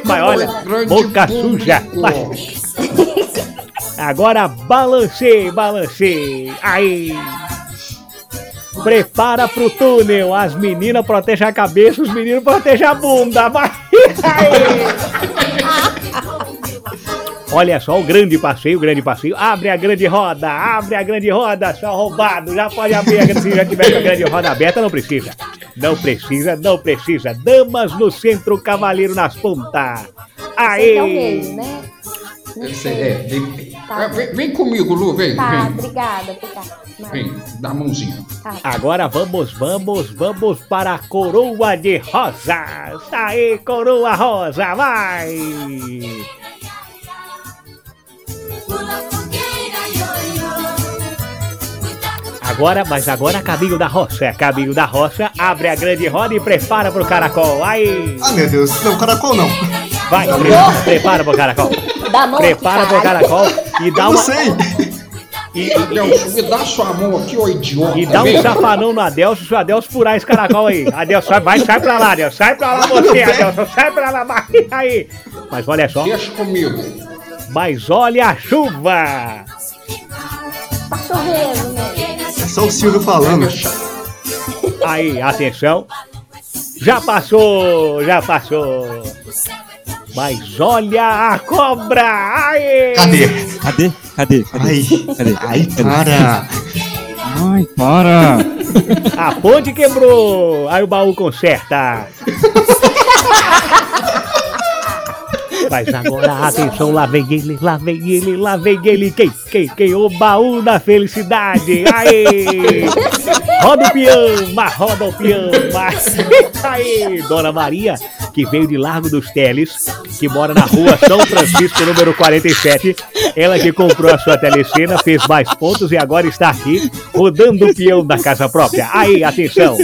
Mas olha, boca suja! Agora balancei! Aê! Prepara pro túnel, as meninas protegem a cabeça, os meninos protegem a bunda. Vai! Olha só, o grande passeio. Abre a grande roda, só roubado. Já pode abrir, se já tiver a grande roda aberta, não precisa. Damas no centro, cavaleiro nas pontas. Aê! É o mesmo, né? Vem comigo, Lu, vem. Tá, obrigada. Vem, dá a mãozinha. Tá. Agora vamos para a coroa de rosas. Aê, coroa rosa, vai! Agora, caminho da roça, abre a grande roda e prepara pro caracol, aí. Ah, meu Deus, não, caracol não. Vai, prepara pro caracol. Prepara pro caracol e dá uma... Eu não sei. Adelson, me dá sua mão aqui, ô idiota. E dá um safanão no Adelson, se o Adelson furar esse caracol aí. Adelson, sai pra lá, Adelson. Sai pra lá você, Adelson. Sai pra lá, vai aí. Mas olha só. Deixa comigo. Mas olha a chuva. Tá chovendo, né? É só o Silvio falando. Aí, atenção. Já passou. Mas olha a cobra! Aê! Cadê? Ai, para! Ai, para! A ponte quebrou! Aí o baú conserta! Mas agora, atenção, lá vem ele, quem? O baú da felicidade, aê! Roda o pião, mas... Aê, Dona Maria, que veio de Largo dos Teles, que mora na rua São Francisco, número 47, ela que comprou a sua telecena, fez mais pontos e agora está aqui, rodando o pião da casa própria. Aê, atenção!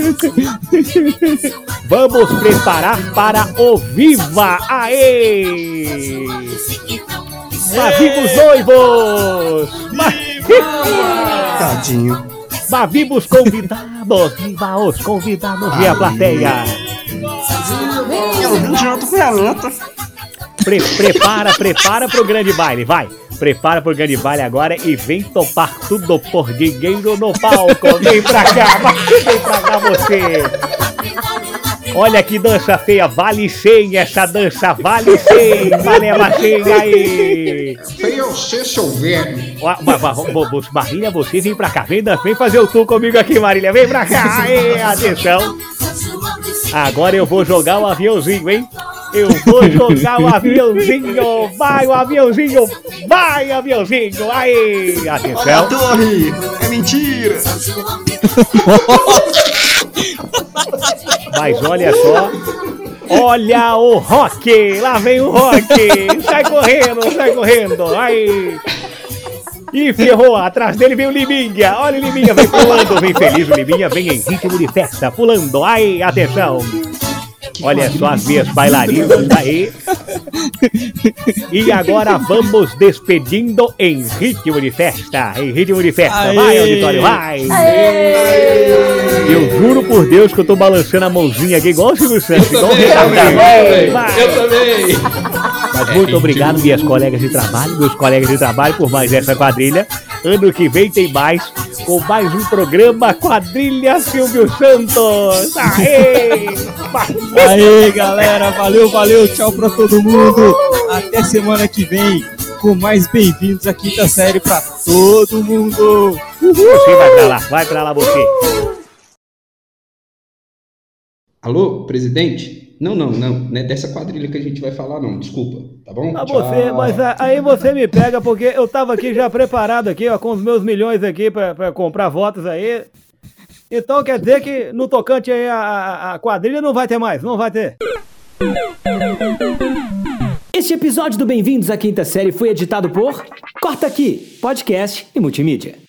Vamos preparar para o Viva, aê! Mavivos noivos! Tadinho. Mavivos convidados! Viva os convidados e a plateia! Eu vim junto com a luta. Prepara pro grande baile, vai! Prepara pro grande baile agora e vem topar tudo por dinheiro no palco! Vem pra cá você! Olha que dança feia, vale 100 essa dança, vale 100, valeu 100, aí. Feia você, seu verme. Marília, você vem pra cá, vem fazer o tour comigo aqui, Marília, vem pra cá, aí, atenção. Agora eu vou jogar o aviãozinho, hein? Vai, aviãozinho, aí, atenção. Torre, é mentira. Mas olha só, olha o rock, lá vem o rock, sai correndo, aí, e ferrou, atrás dele vem o Liminha, olha o Liminha, vem pulando, vem feliz o Liminha, vem em ritmo de festa, pulando, aí, atenção, olha só as minhas bailarinas aí, e agora vamos despedindo em ritmo de festa, vai auditório, vai! Aê. Eu juro por Deus que eu tô balançando a mãozinha aqui igual o Silvio Santos. Eu também. Mas muito obrigado, meus colegas de trabalho, por mais essa quadrilha. Ano que vem tem mais, com mais um programa Quadrilha Silvio Santos. Aê, galera, valeu, tchau pra todo mundo. Até semana que vem, com mais bem-vindos à quinta série pra todo mundo. Você vai pra lá você. Alô, presidente? Não, não é dessa quadrilha que a gente vai falar não, desculpa, tá bom? Ah, você, mas aí você me pega porque eu tava aqui já preparado aqui, ó, com os meus milhões aqui pra comprar votos aí, então quer dizer que no tocante aí a quadrilha não vai ter mais. Este episódio do Bem-vindos à Quinta Série foi editado por Corta Aqui, podcast e multimídia.